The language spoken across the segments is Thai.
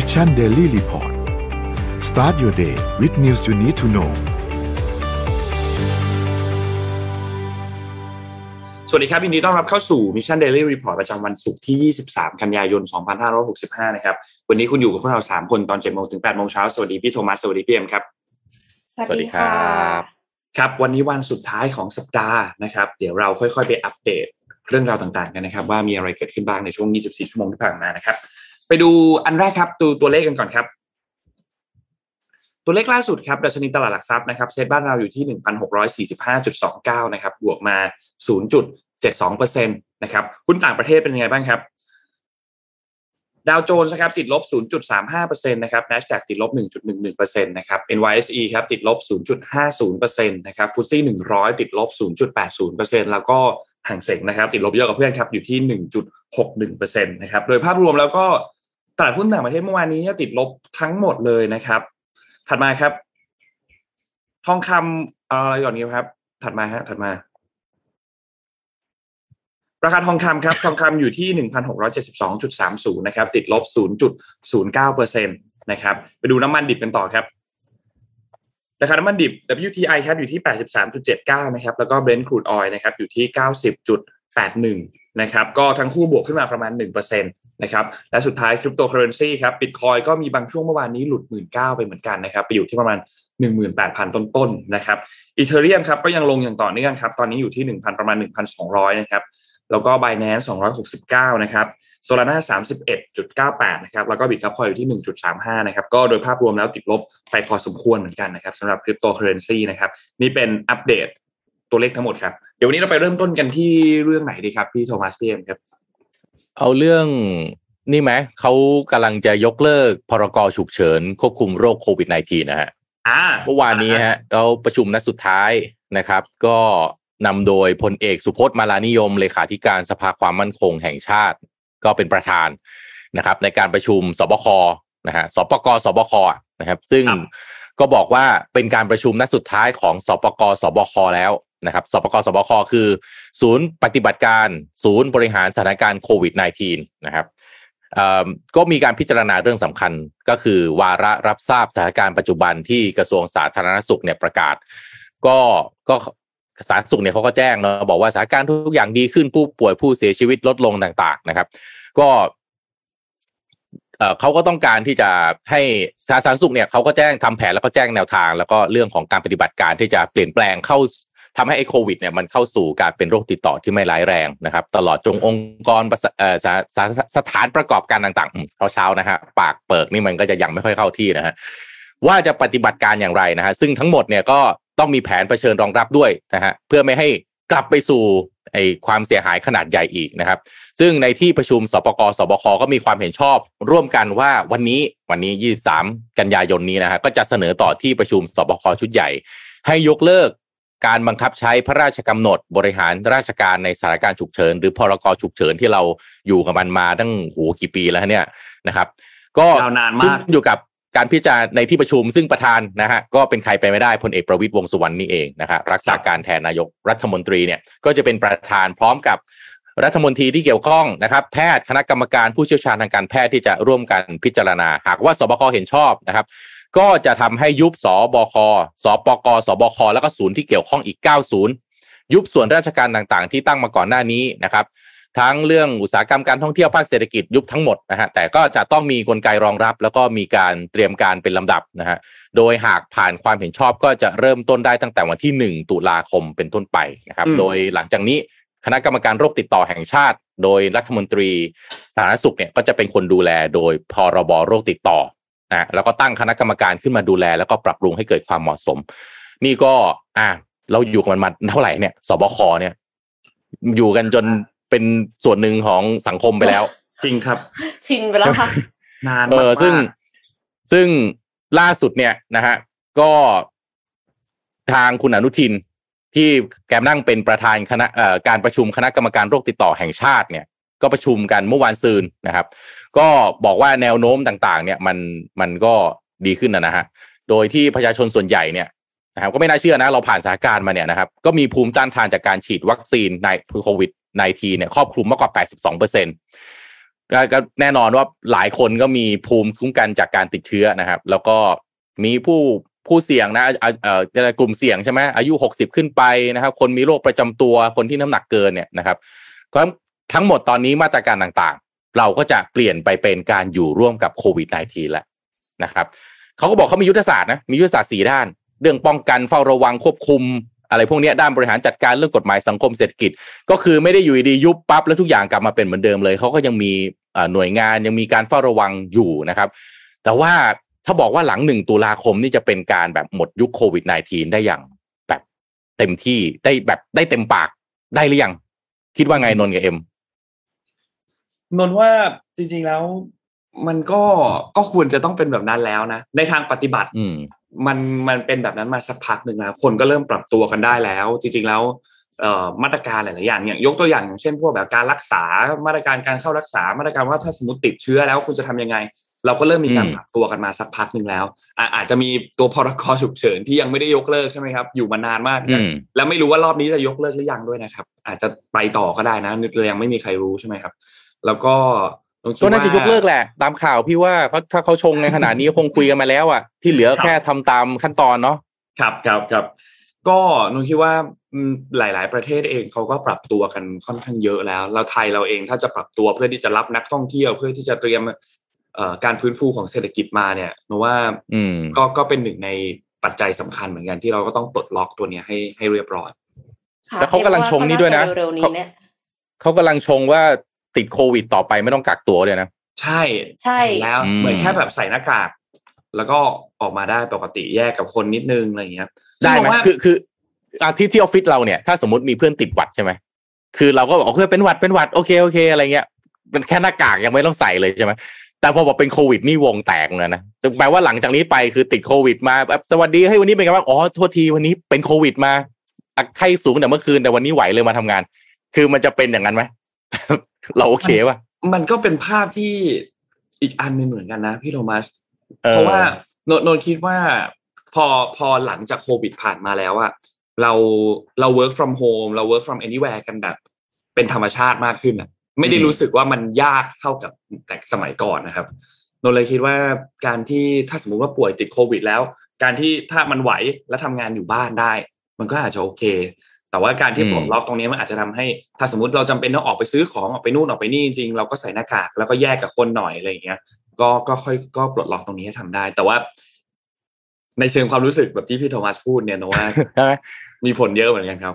Mission Daily Report start your day with news you need to know สวัสดีครับยินดีต้อนรับเข้าสู่ Mission Daily Report ประจำวันศุกร์ที่23กันยายน2565นะครับวันนี้คุณอยู่กับพวกเรา3คนตอน 7:00 นถึง 8:00 นเช้าสวัสดีพี่โทมัสสวัสดีพี่เอ็มครับสวัสดีครับครับวันนี้วันสุดท้ายของสัปดาห์นะครับเดี๋ยวเราค่อยๆไปอัปเดตเรื่องราวต่างๆกันนะครับว่ามีอะไรเกิดขึ้นบ้างในช่วง24ชั่วโมงที่ผ่านมานะครับไปดูอันแรกครับตัวเลขกันก่อนครับตัวเลขล่าสุดครับดัชนีตลาดหลักทรัพย์นะครับเซ็ตบ้านเราอยู่ที่ 1,645.29 นะครับบวกมา 0.72% นะครับหุ้นต่างประเทศเป็นยังไงบ้างครับดาวโจนส์ครับติดลบ 0.35% นะครับ Nasdaq ติดลบ 1.11% นะครับ NYSE ครับติดลบ 0.50% นะครับฟุตซี่100ติดลบ 0.80% แล้วก็ห่างเสงนะครับติดลบเยอะกว่าเพื่อนครับอยู่ที่ 1.61% นะครับโดยภาพรวมแล้วก็ตลาดหุ้นต่างประเทศเมื่อวานนี้ติดลบทั้งหมดเลยนะครับถัดมาครับทองคำอะไรก่อนนี้ครับถัดมาราคาทองคำครับทองคำอยู่ที่ 1,672.30 นะครับติดลบ 0.09% นะครับไปดูน้ำมันดิบกันต่อครับราคาน้ำมันดิบ WTI ครับอยู่ที่ 83.79 นะครับแล้วก็ Brent Crude Oil นะครับอยู่ที่ 90.81 นะครับก็ทั้งคู่บวกขึ้นมาประมาณ 1% นะครับและสุดท้ายคริปโตเคอเรนซีครับ Bitcoin ก็มีบางช่วงเมื่อวานนี้หลุด 19,000 ไปเหมือนกันนะครับไปอยู่ที่ประมาณ 18,000 ต้นๆนะครับ Ethereum ครับก็ยังลงอย่างต่อเนื่องครับตอนนี้อยู่ที่ 1,000 ประมาณ 1,200 นะครับแล้วก็ Binance 269นะครับ Solana 31.98 นะครับแล้วก็ Bitcoin อยู่ที่ 1.35 นะครับก็โดยภาพรวมแล้วติดลบไปพอสมควรเหมือนกันนะครับสำหรับ Cryptocurrency นะครับนี่เป็นอัปเดตตัวเลขทั้งหมดครับเดี๋ยววันนี้เราไปเริ่มต้นกันที่เรื่องไหนดีครับพี่โทมัสเพียมครับเอาเรื่องนี่ไหมเขากำลังจะยกเลิกพรกฉุกเฉินควบคุมโรคโควิด -19 นะฮะเมื่อวานนี้ฮะเราประชุมนัดสุดท้ายนะครับก็นำโดยพลเอกสุพจน์มาลานิยมเลขาธิการสภาความมั่นคงแห่งชาติก็เป็นประธานนะครับในการประชุมสบคนะฮะสปกสบคนะครับซึ่งก็บอกว่าเป็นการประชุมนัดสุดท้ายของสปกสบคแล้วนะครับสปกสบคคือศูนย์ปฏิบัติการศูนย์บริหารสถานการณ์โควิด -19 นะครับก็มีการพิจารณาเรื่องสำคัญก็คือวาระรับทราบสถานการณ์ปัจจุบันที่กระทรวงสาธารณสุขเนี่ยประกาศก็สาธารณสุขเนี่ยเขาก็แจ้งเนาะบอกว่าสถานการณ์ทุกอย่างดีขึ้นผู้ป่วยผู้เสียชีวิตลดลงต่างๆนะครับก็เขาก็ต้องการที่จะให้สาธารณสุขเนี่ยเขาก็แจ้งทำแผนแล้วก็แจ้งแนวทางแล้วก็เรื่องของการปฏิบัติการที่จะเปลี่ยนแปลงเข้าทำให้ไอ้โควิดเนี่ยมันเข้าสู่การเป็นโรคติดต่อที่ไม่ร้ายแรงนะครับตลอดจงองค์กรสถานประกอบการต่างๆเช้าๆนะฮะปากเปิกนี่มันก็จะยังไม่ค่อยเข้าที่นะฮะว่าจะปฏิบัติการอย่างไรนะฮะซึ่งทั้งหมดเนี่ยก็ต้องมีแผนเผชิญรองรับด้วยนะฮะเพื่อไม่ให้กลับไปสู่ไอ้ความเสียหายขนาดใหญ่อีกนะครับซึ่งในที่ประชุมสปกสบคก็มีความเห็นชอบร่วมกันว่าวันนี้23กันยายนนี้นะฮะก็จะเสนอต่อที่ประชุมสบคชุดใหญ่ให้ยกเลิกการบังคับใช้พระราชกำหนดบริหารราชการในสถานการณ์ฉุกเฉินหรือพรกฉุกเฉินที่เราอยู่กับมันมาตั้งกี่ปีแล้วเนี่ยนะครับก็นานมากอยู่กับการพิจารณาในที่ประชุมซึ่งประธานนะฮะก็เป็นใครไปไม่ได้พลเอกประวิตรวงษ์สุวรรณนี่เองนะครับรักษาการแทนนายกรัฐมนตรีเนี่ยก็จะเป็นประธานพร้อมกับรัฐมนตรีที่เกี่ยวข้องนะครับแพทย์คณะกรรมการผู้เชี่ยวชาญทางการแพทย์ที่จะร่วมกันพิจารณาหากว่าสบคเห็นชอบนะครับก็จะทำให้ยุบสบคสปกสบคแล้วก็ศูนย์ที่เกี่ยวข้องอีก9ศูนย์ยุบส่วนราชการต่างๆที่ตั้งมาก่อนหน้านี้นะครับทั้งเรื่องอุตสาหกรรมการท่องเที่ยวภาคเศรษฐกิจยุบทั้งหมดนะฮะแต่ก็จะต้องมีกลไกรองรับแล้วก็มีการเตรียมการเป็นลำดับนะฮะโดยหากผ่านความเห็นชอบก็จะเริ่มต้นได้ตั้งแต่วันที่1ตุลาคมเป็นต้นไปนะครับโดยหลังจากนี้คณะกรรมการโรคติดต่อแห่งชาติโดยรัฐมนตรีสาธารณสุขเนี่ยก็จะเป็นคนดูแลโดยพรบโรคติดต่อนะแล้วก็ตั้งคณะกรรมการขึ้นมาดูแลแล้วก็ปรับปรุงให้เกิดความเหมาะสมนี่ก็เราอยู่กันมาเท่าไหร่เนี่ยสบคเนี่ยอยู่กันจนเป็นส่วนหนึ่งของสังคมไปแล้วจริงครับชินไปแล้วค่ะนานมากซึ่งล่าสุดเนี่ยนะฮะก็ทางคุณอนุทินที่แกนั่งเป็นประธานคณะการประชุมคณะกรรมการโรคติดต่อแห่งชาติเนี่ยก็ประชุมกันเมื่อวานซืนนะครับก็บอกว่าแนวโน้มต่างๆเนี่ยมันก็ดีขึ้นนะฮะโดยที่ประชาชนส่วนใหญ่เนี่ยนะครับก็ไม่น่าเชื่อนะเราผ่านสถานการณ์มาเนี่ยนะครับก็มีภูมิต้านทานจากการฉีดวัคซีนในโควิด-19 เนี่ยครอบคลุมมากกว่า 82% ก็แน่นอนว่าหลายคนก็มีภูมิคุ้มกันจากการติดเชื้อนะครับแล้วก็มีผู้เสี่ยงนะกลุ่มเสี่ยงใช่ไหมอายุ60ขึ้นไปนะครับคนมีโรคประจำตัวคนที่น้ำหนักเกินเนี่ยนะครับก็ทั้งหมดตอนนี้มาตรการต่างๆเราก็จะเปลี่ยนไปเป็นการอยู่ร่วมกับโควิด-19 แล้วนะครับเขาก็บอกเขามียุทธศาสตร์นะมียุทธศาสตร์4ด้านเรื่องป้องกันเฝ้าระวังควบคุมอะไรพวกนี้ด้านบริหารจัดการเรื่องกฎหมายสังคมเศรษฐกิจก็คือไม่ได้อยู่ดียุบปั๊บแล้วทุกอย่างกลับมาเป็นเหมือนเดิมเลยเขาก็ยังมีหน่วยงานยังมีการเฝ้าระวังอยู่นะครับแต่ว่าถ้าบอกว่าหลัง1ตุลาคมนี่จะเป็นการแบบหมดยุคโควิด-19 ได้อย่างแบบเต็มที่ได้แบบได้เต็มปากได้หรือยังคิดว่าไงนนท์กับเอ็มนนท์ว่าจริงๆแล้วมันก็ควรจะต้องเป็นแบบนั้นแล้วนะในทางปฏิบัติมันเป็นแบบนั้นมาสักพักหนึ่งแล้วคนก็เริ่มปรับตัวกันได้แล้วจริงๆแล้วมาตรการหลายๆอย่างยกตัวอย่างอย่างเช่นพวกแบบการรักษามาตรการการเข้ารักษามาตรการว่าถ้าสมมติติดเชื้อแล้วคุณจะทำยังไงเราก็เริ่มมีการปรับตัวกันมาสักพักหนึ่งแล้วอาจจะมีตัวพรกฉุกเฉินที่ยังไม่ได้ยกเลิกใช่ไหมครับอยู่มานานมากแล้วไม่รู้ว่ารอบนี้จะยกเลิกหรือยังด้วยนะครับอาจจะไปต่อก็ได้นะยังไม่มีใครรู้ใช่ไหมครับแล้วก็น่าจะยกเลิกแหละตามข่าวพี่ว่าถ้าเขาชงในขณะนี้คงคุยกันมาแล้วอ่ะที่เหลือแค่ทำตามขั้นตอนเนาะครับก็นุ้ยคิดว่าหลายๆประเทศเองเขาก็ปรับตัวกันค่อนข้างเยอะแล้วเราไทยเราเองถ้าจะปรับตัวเพื่อที่จะรับนักท่องเที่ยวเพื่อที่จะเตรียมการฟื้นฟูของเศรษฐกิจมาเนี่ยนุ้ยว่าก็เป็นหนึ่งในปัจจัยสำคัญเหมือนกันที่เราก็ต้องปลดล็อกตัวนี้ให้เรียบร้อยแล้วเขากำลังชงนี่ด้วยนะเขากำลังชงว่าติดโควิดต่อไปไม่ต้องกักตัวเลยนะใช่แล้วเหมือนแค่แบบใส่หน้ากากแล้วก็ออกมาได้ปกติแยกกับคนนิดนึงอะไรอย่างเงี้ยได้ไหมคือที่ออฟฟิศเราเนี่ยถ้าสมมติมีเพื่อนติดหวัดใช่ไหมคือเราก็บอกเพื่อนเป็นหวัดโอเคอะไรเงี้ยเป็นแค่หน้ากากยังไม่ต้องใส่เลยใช่ไหมแต่พอบอกเป็นโควิดนี่วงแตกเลยนะแปลว่าหลังจากนี้ไปคือติดโควิดมาสวัสดีให้วันนี้เป็นไงบ้างอ๋อโทษทีวันนี้เป็นโควิดมาไข้สูงแต่เมื่อคืนแต่วันนี้ไหวเลยมาทำงานคือมันจะเป็นอย่างนั้นไหมเราโอเคป่ะมันก็เป็นภาพที่อีกอันนึงเหมือนกันนะพี่โทมัสเพราะว่าโนนคิดว่าพอหลังจากโควิดผ่านมาแล้วอะเรา work from home เรา work from anywhere กันแบบเป็นธรรมชาติมากขึ้นอะไม่ได้รู้สึกว่ามันยากเท่ากับแต่สมัยก่อนนะครับโนนเลยคิดว่าการที่ถ้าสมมติว่าป่วยติดโควิดแล้วการที่ถ้ามันไหวและทำงานอยู่บ้านได้มันก็อาจจะโอเคแต่ว่าการที่ปลดล็อกตรงนี้มันอาจจะทำให้ถ้าสมมติเราจำเป็นต้องออกไปซื้อของออกไปนู่นออกไปนี่จริงเราก็ใส่หน้ากากแล้วก็แยกกับคนหน่อยอะไรอย่างเงี้ยก็ค่อยก็ปลดล็อกตรงนี้ให้ทำได้แต่ว่าในเชิงความรู้สึกแบบที่พี่โทมัสพูดเนี่ยนะว่ามีผลเยอะเหมือนกันครับ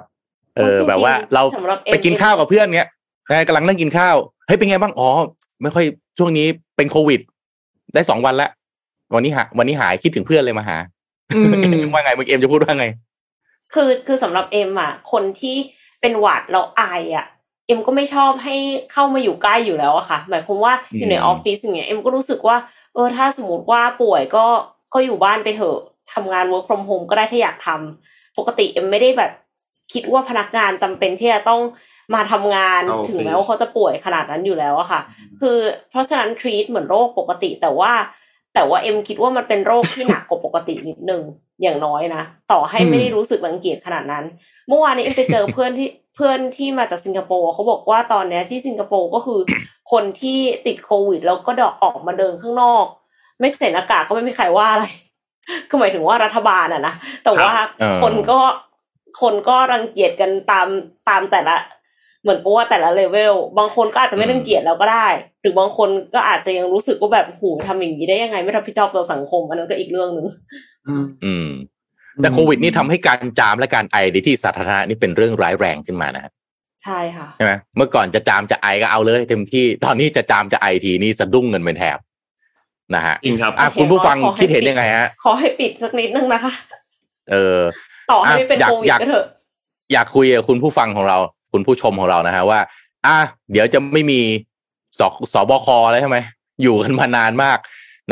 แบบว่าเราไปกินข้าวกับเพื่อนเงี้ยกำลังนั่งกินข้าวเฮ้ยเป็นไงบ้างอ๋อไม่ค่อยช่วงนี้เป็นโควิดได้2วันละวันนี้หายคิดถึงเพื่อนเลยมาหาว่าไงเมื่อเอ็มจะพูดว่าไงคือสำหรับเอ็มอ่ะคนที่เป็นหวัดแล้วอายอ่ะเอ็มก็ไม่ชอบให้เข้ามาอยู่ใกล้อยู่แล้วอะค่ะหมายความว่าอยู่ในออฟฟิศอย่างเงี้ยเอ็มก็รู้สึกว่าถ้าสมมติว่าป่วยก็อยู่บ้านไปเถอะทำงาน work from home ก็ได้ถ้าอยากทำปกติเอ็มไม่ได้แบบคิดว่าพนักงานจำเป็นที่จะต้องมาทำงานถึงแม้ว่าเขาจะป่วยขนาดนั้นอยู่แล้วอะค่ะ คือเพราะฉะนั้น treat เหมือนโรคปกติแต่ว่าเอ็มคิดว่ามันเป็นโรคที่หนักกว่าปกตินิดนึงอย่างน้อยนะต่อให้ไม่ได้รู้สึกรังเกียจขนาดนั้นเมื่อวานนี้เอ็มไปเจอเพื่อนที่มาจากสิงคโปร์เขาบอกว่าตอนนี้ที่สิงคโปร์ก็คือคนที่ติดโควิดแล้วก็ออกมาเดินข้างนอกไม่ใส่หน้ากากก็ไม่มีใครว่าอะไรก็หมายถึงว่ารัฐบาลนะแต่ว่าคนก็รังเกียจกันตามแต่ละเหมือนกับว่าแต่ละเลเวลบางคนก็อาจจะไม่รังเกียจแล้วก็ได้หรือบางคนก็อาจจะยังรู้สึกว่าแบบโหทำอย่างนี้ได้ยังไงไม่รับผิดชอบต่อสังคมอันนั้นก็อีกเรื่องนึงแต่โควิดนี่ทำให้การจามและการไอในที่สาธารณะนี่เป็นเรื่องร้ายแรงขึ้นมานะใช่ค่ะใช่ไหมเมื่อก่อนจะจามจะไอก็เอาเลยเต็มที่ตอนนี้จะจามจะไอทีนี่สะดุ้งเงินเป็นแถบนะฮะจริงครับคุณผู้ฟังคิดเห็นยังไงฮะขอให้ปิดสักนิดนึงนะคะต่อให้ไม่เป็นโควิดก็เถอะอยากคุยกับคุณผู้ฟังของเราคุณผู้ชมของเรานะฮะว่าเดี๋ยวจะไม่มีสบคแล้วใช่ไหมอยู่กันมานานมาก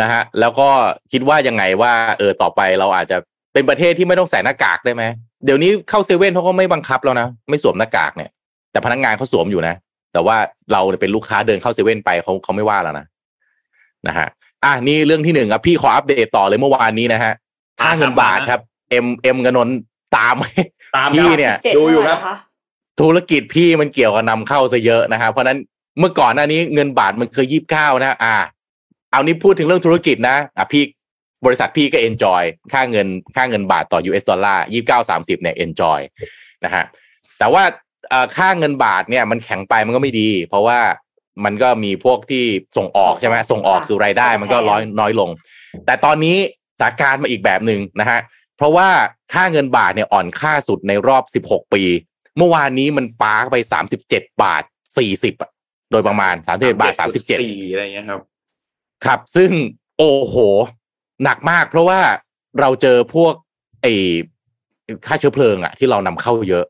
นะฮะแล้วก็คิดว่ายังไงว่าต่อไปเราอาจจะเป็นประเทศที่ไม่ต้องใส่หน้ากากได้ไหมเดี๋ยวนี้เข้าเซเว่นเขาก็ไม่บังคับแล้วนะไม่สวมหน้ากากเนี่ยแต่พนักงานเขาสวมอยู่นะแต่ว่าเราเป็นลูกค้าเดินเข้าเซเว่นไปเขาไม่ว่าแล้วนะฮะนี่เรื่องที่1ครับพี่ขออัปเดตต่อเลยเมื่อวานนี้นะฮะค่าเงินบาทครับเอ็มกนนท์ตามพี่เนี่ยดูอยู่ครับธุรกิจพี่มันเกี่ยวกับนำเข้าซะเยอะนะครับเพราะนั้น เมื่อก่อนหน้านี้เงินบาทมันเคย29นะเอานี้พูดถึงเรื่องธุรกิจนะพี่บริษัทพี่ก็ enjoy ค่าเงินบาทต่อ US ดอลลาร์29 30เนี่ย enjoy นะฮะแต่ว่าค่าเงินบาทเนี่ยมันแข็งไปมันก็ไม่ดีเพราะว่ามันก็มีพวกที่ส่งออกใช่มั้ยส่งออกคือรายได้มันก็น้อยลงแต่ตอนนี้สถานการณ์มาอีกแบบนึงนะฮะเพราะว่าค่าเงินบาทเนี่ยอ่อนค่าสุดในรอบ16ปีเมื่อวานนี้มันปาไป37.40 บาทโดยประมาณ37.37 บาทอะไรเงี้ยครับครับซึ่งโอ้โหหนักมากเพราะว่าเราเจอพวกไอ้ค่าเชื้อเพลิงอะที่เรานำเข้าเยอะ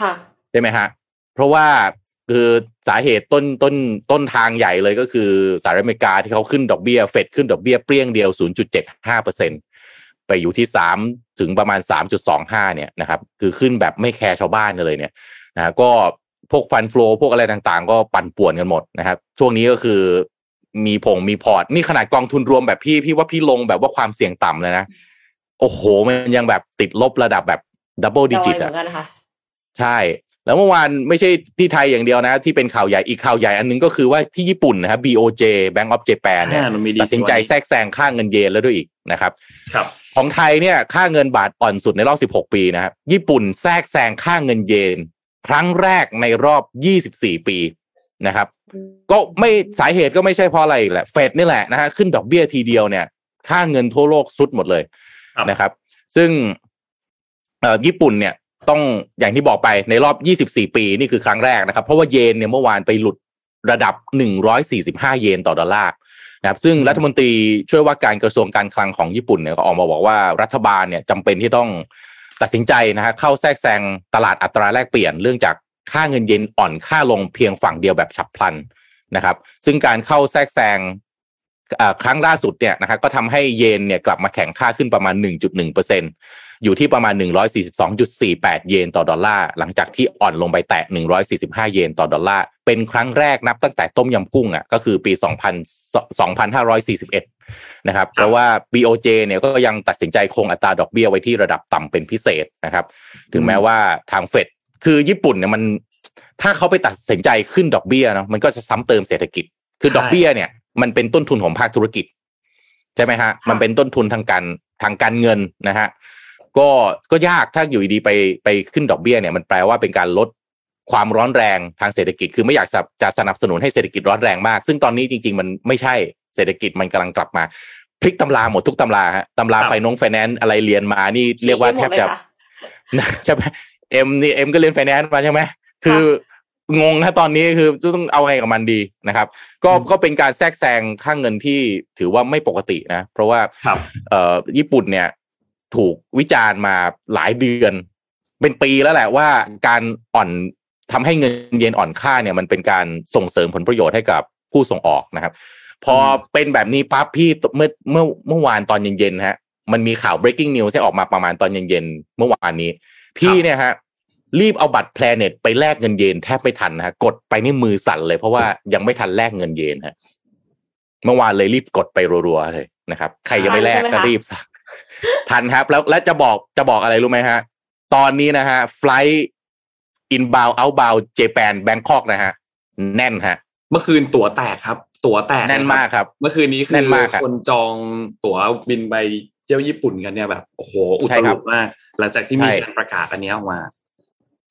ค่ะใช่ไหมฮะเพราะว่าคือสาเหตุต้นทางใหญ่เลยก็คือสหรัฐอเมริกาที่เขาขึ้นดอกเบี้ยเฟดขึ้นดอกเบี้ยเปรี้ยงเดียว 0.75% ไปอยู่ที่3ถึงประมาณ 3.25 เนี่ยนะครับคือขึ้นแบบไม่แคร์ชาวบ้านเลยเนี่ยนะก็พวกฟันฟลูพวกอะไรต่างๆก็ปั่นป่วนกันหมดนะครับช่วงนี้ก็คือมีพอร์ตนี่ขนาดกองทุนรวมแบบพี่ว่าพี่ลงแบบว่าความเสี่ยงต่ำเลยนะโอ้โหมันยังแบบติดลบระดับแบบดับเบิลดิจิตอ่ะใช่แล้วเมื่อวานไม่ใช่ที่ไทยอย่างเดียวนะที่เป็นข่าวใหญ่อีกข่าวใหญ่อันนึงก็คือว่าที่ญี่ปุ่นนะครับ BOJ Bank of Japan เนี่ยตัดสินใจแทรกแซงค่าเงินเยนแล้วด้วยอีกนะครับครับของไทยเนี่ยค่าเงินบาทอ่อนสุดในรอบ16ปีนะครับญี่ปุ่นแทรกแซงค่าเงินเยนครั้งแรกในรอบ24ปีนะครับก็ไม่สาเหตุก็ไม่ใช่เพราะอะไรแหละเฟดนี่แหละนะฮะขึ้นดอกเบี้ยทีเดียวเนี่ยค่าเงินทั่วโลกซุดหมดเลยนะครับซึ่งญี่ปุ่นเนี่ยต้องอย่างที่บอกไปในรอบ24ปีนี่คือครั้งแรกนะครับเพราะว่าเยนเนี่ยเมื่อวานไปหลุดระดับ145เยนต่อดอลลาร์นะครับซึ่งรัฐมนตรีช่วยว่าการกระทรวงการคลังของญี่ปุ่นเนี่ยก็ออกมาบอกว่ารัฐบาลเนี่ยจำเป็นที่ต้องตัดสินใจนะฮะเข้าแทรกแซงตลาดอัตราแลกเปลี่ยนเรื่องจากค่าเงินเยนอ่อนค่าลงเพียงฝั่งเดียวแบบฉับพลันนะครับซึ่งการเข้าแทรกแซงครั้งล่าสุดเนี่ยนะครับก็ทำให้เยนเนี่ยกลับมาแข็งค่าขึ้นประมาณ 1.1% อยู่ที่ประมาณ 142.48 เยนต่อดอลลาร์หลังจากที่อ่อนลงไปแตะ145 เยนต่อดอลลาร์เป็นครั้งแรกนับตั้งแต่ต้มยำกุ้งอ่ะก็คือปี 2541 นะครับเพราะว่า BOJ เนี่ยก็ยังตัดสินใจคงอัตราดอกเบี้ยไว้ที่ระดับต่ำเป็นพิเศษนะครับถึงแม้ว่าทางเฟดคือญี่ปุ่นเนี่ยมันถ้าเขาไปตัดสินใจขึ้นดอกเบี้ยเนาะมันก็จะซ้ำเติมเศรษฐกิจคือดอกเบี้ยเนี่ยมันเป็นต้นทุนของภาคธุรกิจใช่ไหมฮะมันเป็นต้นทุนทางการเงินนะฮะก็ยากถ้าอยู่ดีไปขึ้นดอกเบี้ยเนี่ยมันแปลว่าเป็นการลดความร้อนแรงทางเศรษฐกิจคือไม่อยากจะสนับสนุนให้เศรษฐกิจร้อนแรงมากซึ่งตอนนี้จริงๆมันไม่ใช่เศรษฐกิจมันกำลังกลับมาพลิกตำราหมดทุกตำราฮะตำราไฟแนนซ์อะไรเรียนมานี่เรียกว่าแทบจะใช่ไหมนี่ก็เรียนไฟแนนซ์มาใช่ไหมคืองงนะตอนนี้คือต้องเอาไงกับมันดีนะครับก็เป็นการแทรกแซงค่าเงินที่ถือว่าไม่ปกตินะเพราะว่าญี่ปุ่นเนี่ยถูกวิจารณ์มาหลายเดือนเป็นปีแล้วแหละว่าการอ่อนทำให้เงินเยนอ่อนค่าเนี่ยมันเป็นการส่งเสริมผลประโยชน์ให้กับผู้ส่งออกนะครับพอเป็นแบบนี้ปั๊บพี่เมื่อวานตอนเย็นๆฮะมันมีข่าว breaking news ที่ออกมาประมาณตอนเย็นๆเมื่อวานนี้พี่เนี่ยฮะรีบเอาบัตร Planet ไปแลกเงินเยนแทบไม่ทันนะฮะกดไปนี่มือสั่นเลยเพราะว่ายังไม่ทันแลกเงินเยนฮะเมื่อวานเลยรีบกดไปรัวๆเลยนะครับใครยังไม่แลกก็รีบสั่งทันครับแล้วและจะบอกอะไรรู้ไหมฮะตอนนี้นะฮะไฟลท์อินบาวเอาท์บาวเจแปนแบงคอกนะฮะแน่นฮะเมื่อคืนตั๋วแตกครับตั๋วแตกแน่นมากครับเมื่อคืนนี้คือคนจองตั๋วบินไปเที่ยวญี่ปุ่นกันเนี่ยแบบโอ้โหอุตลุดมากหลังจากที่มีการประกาศอันนี้ออกมา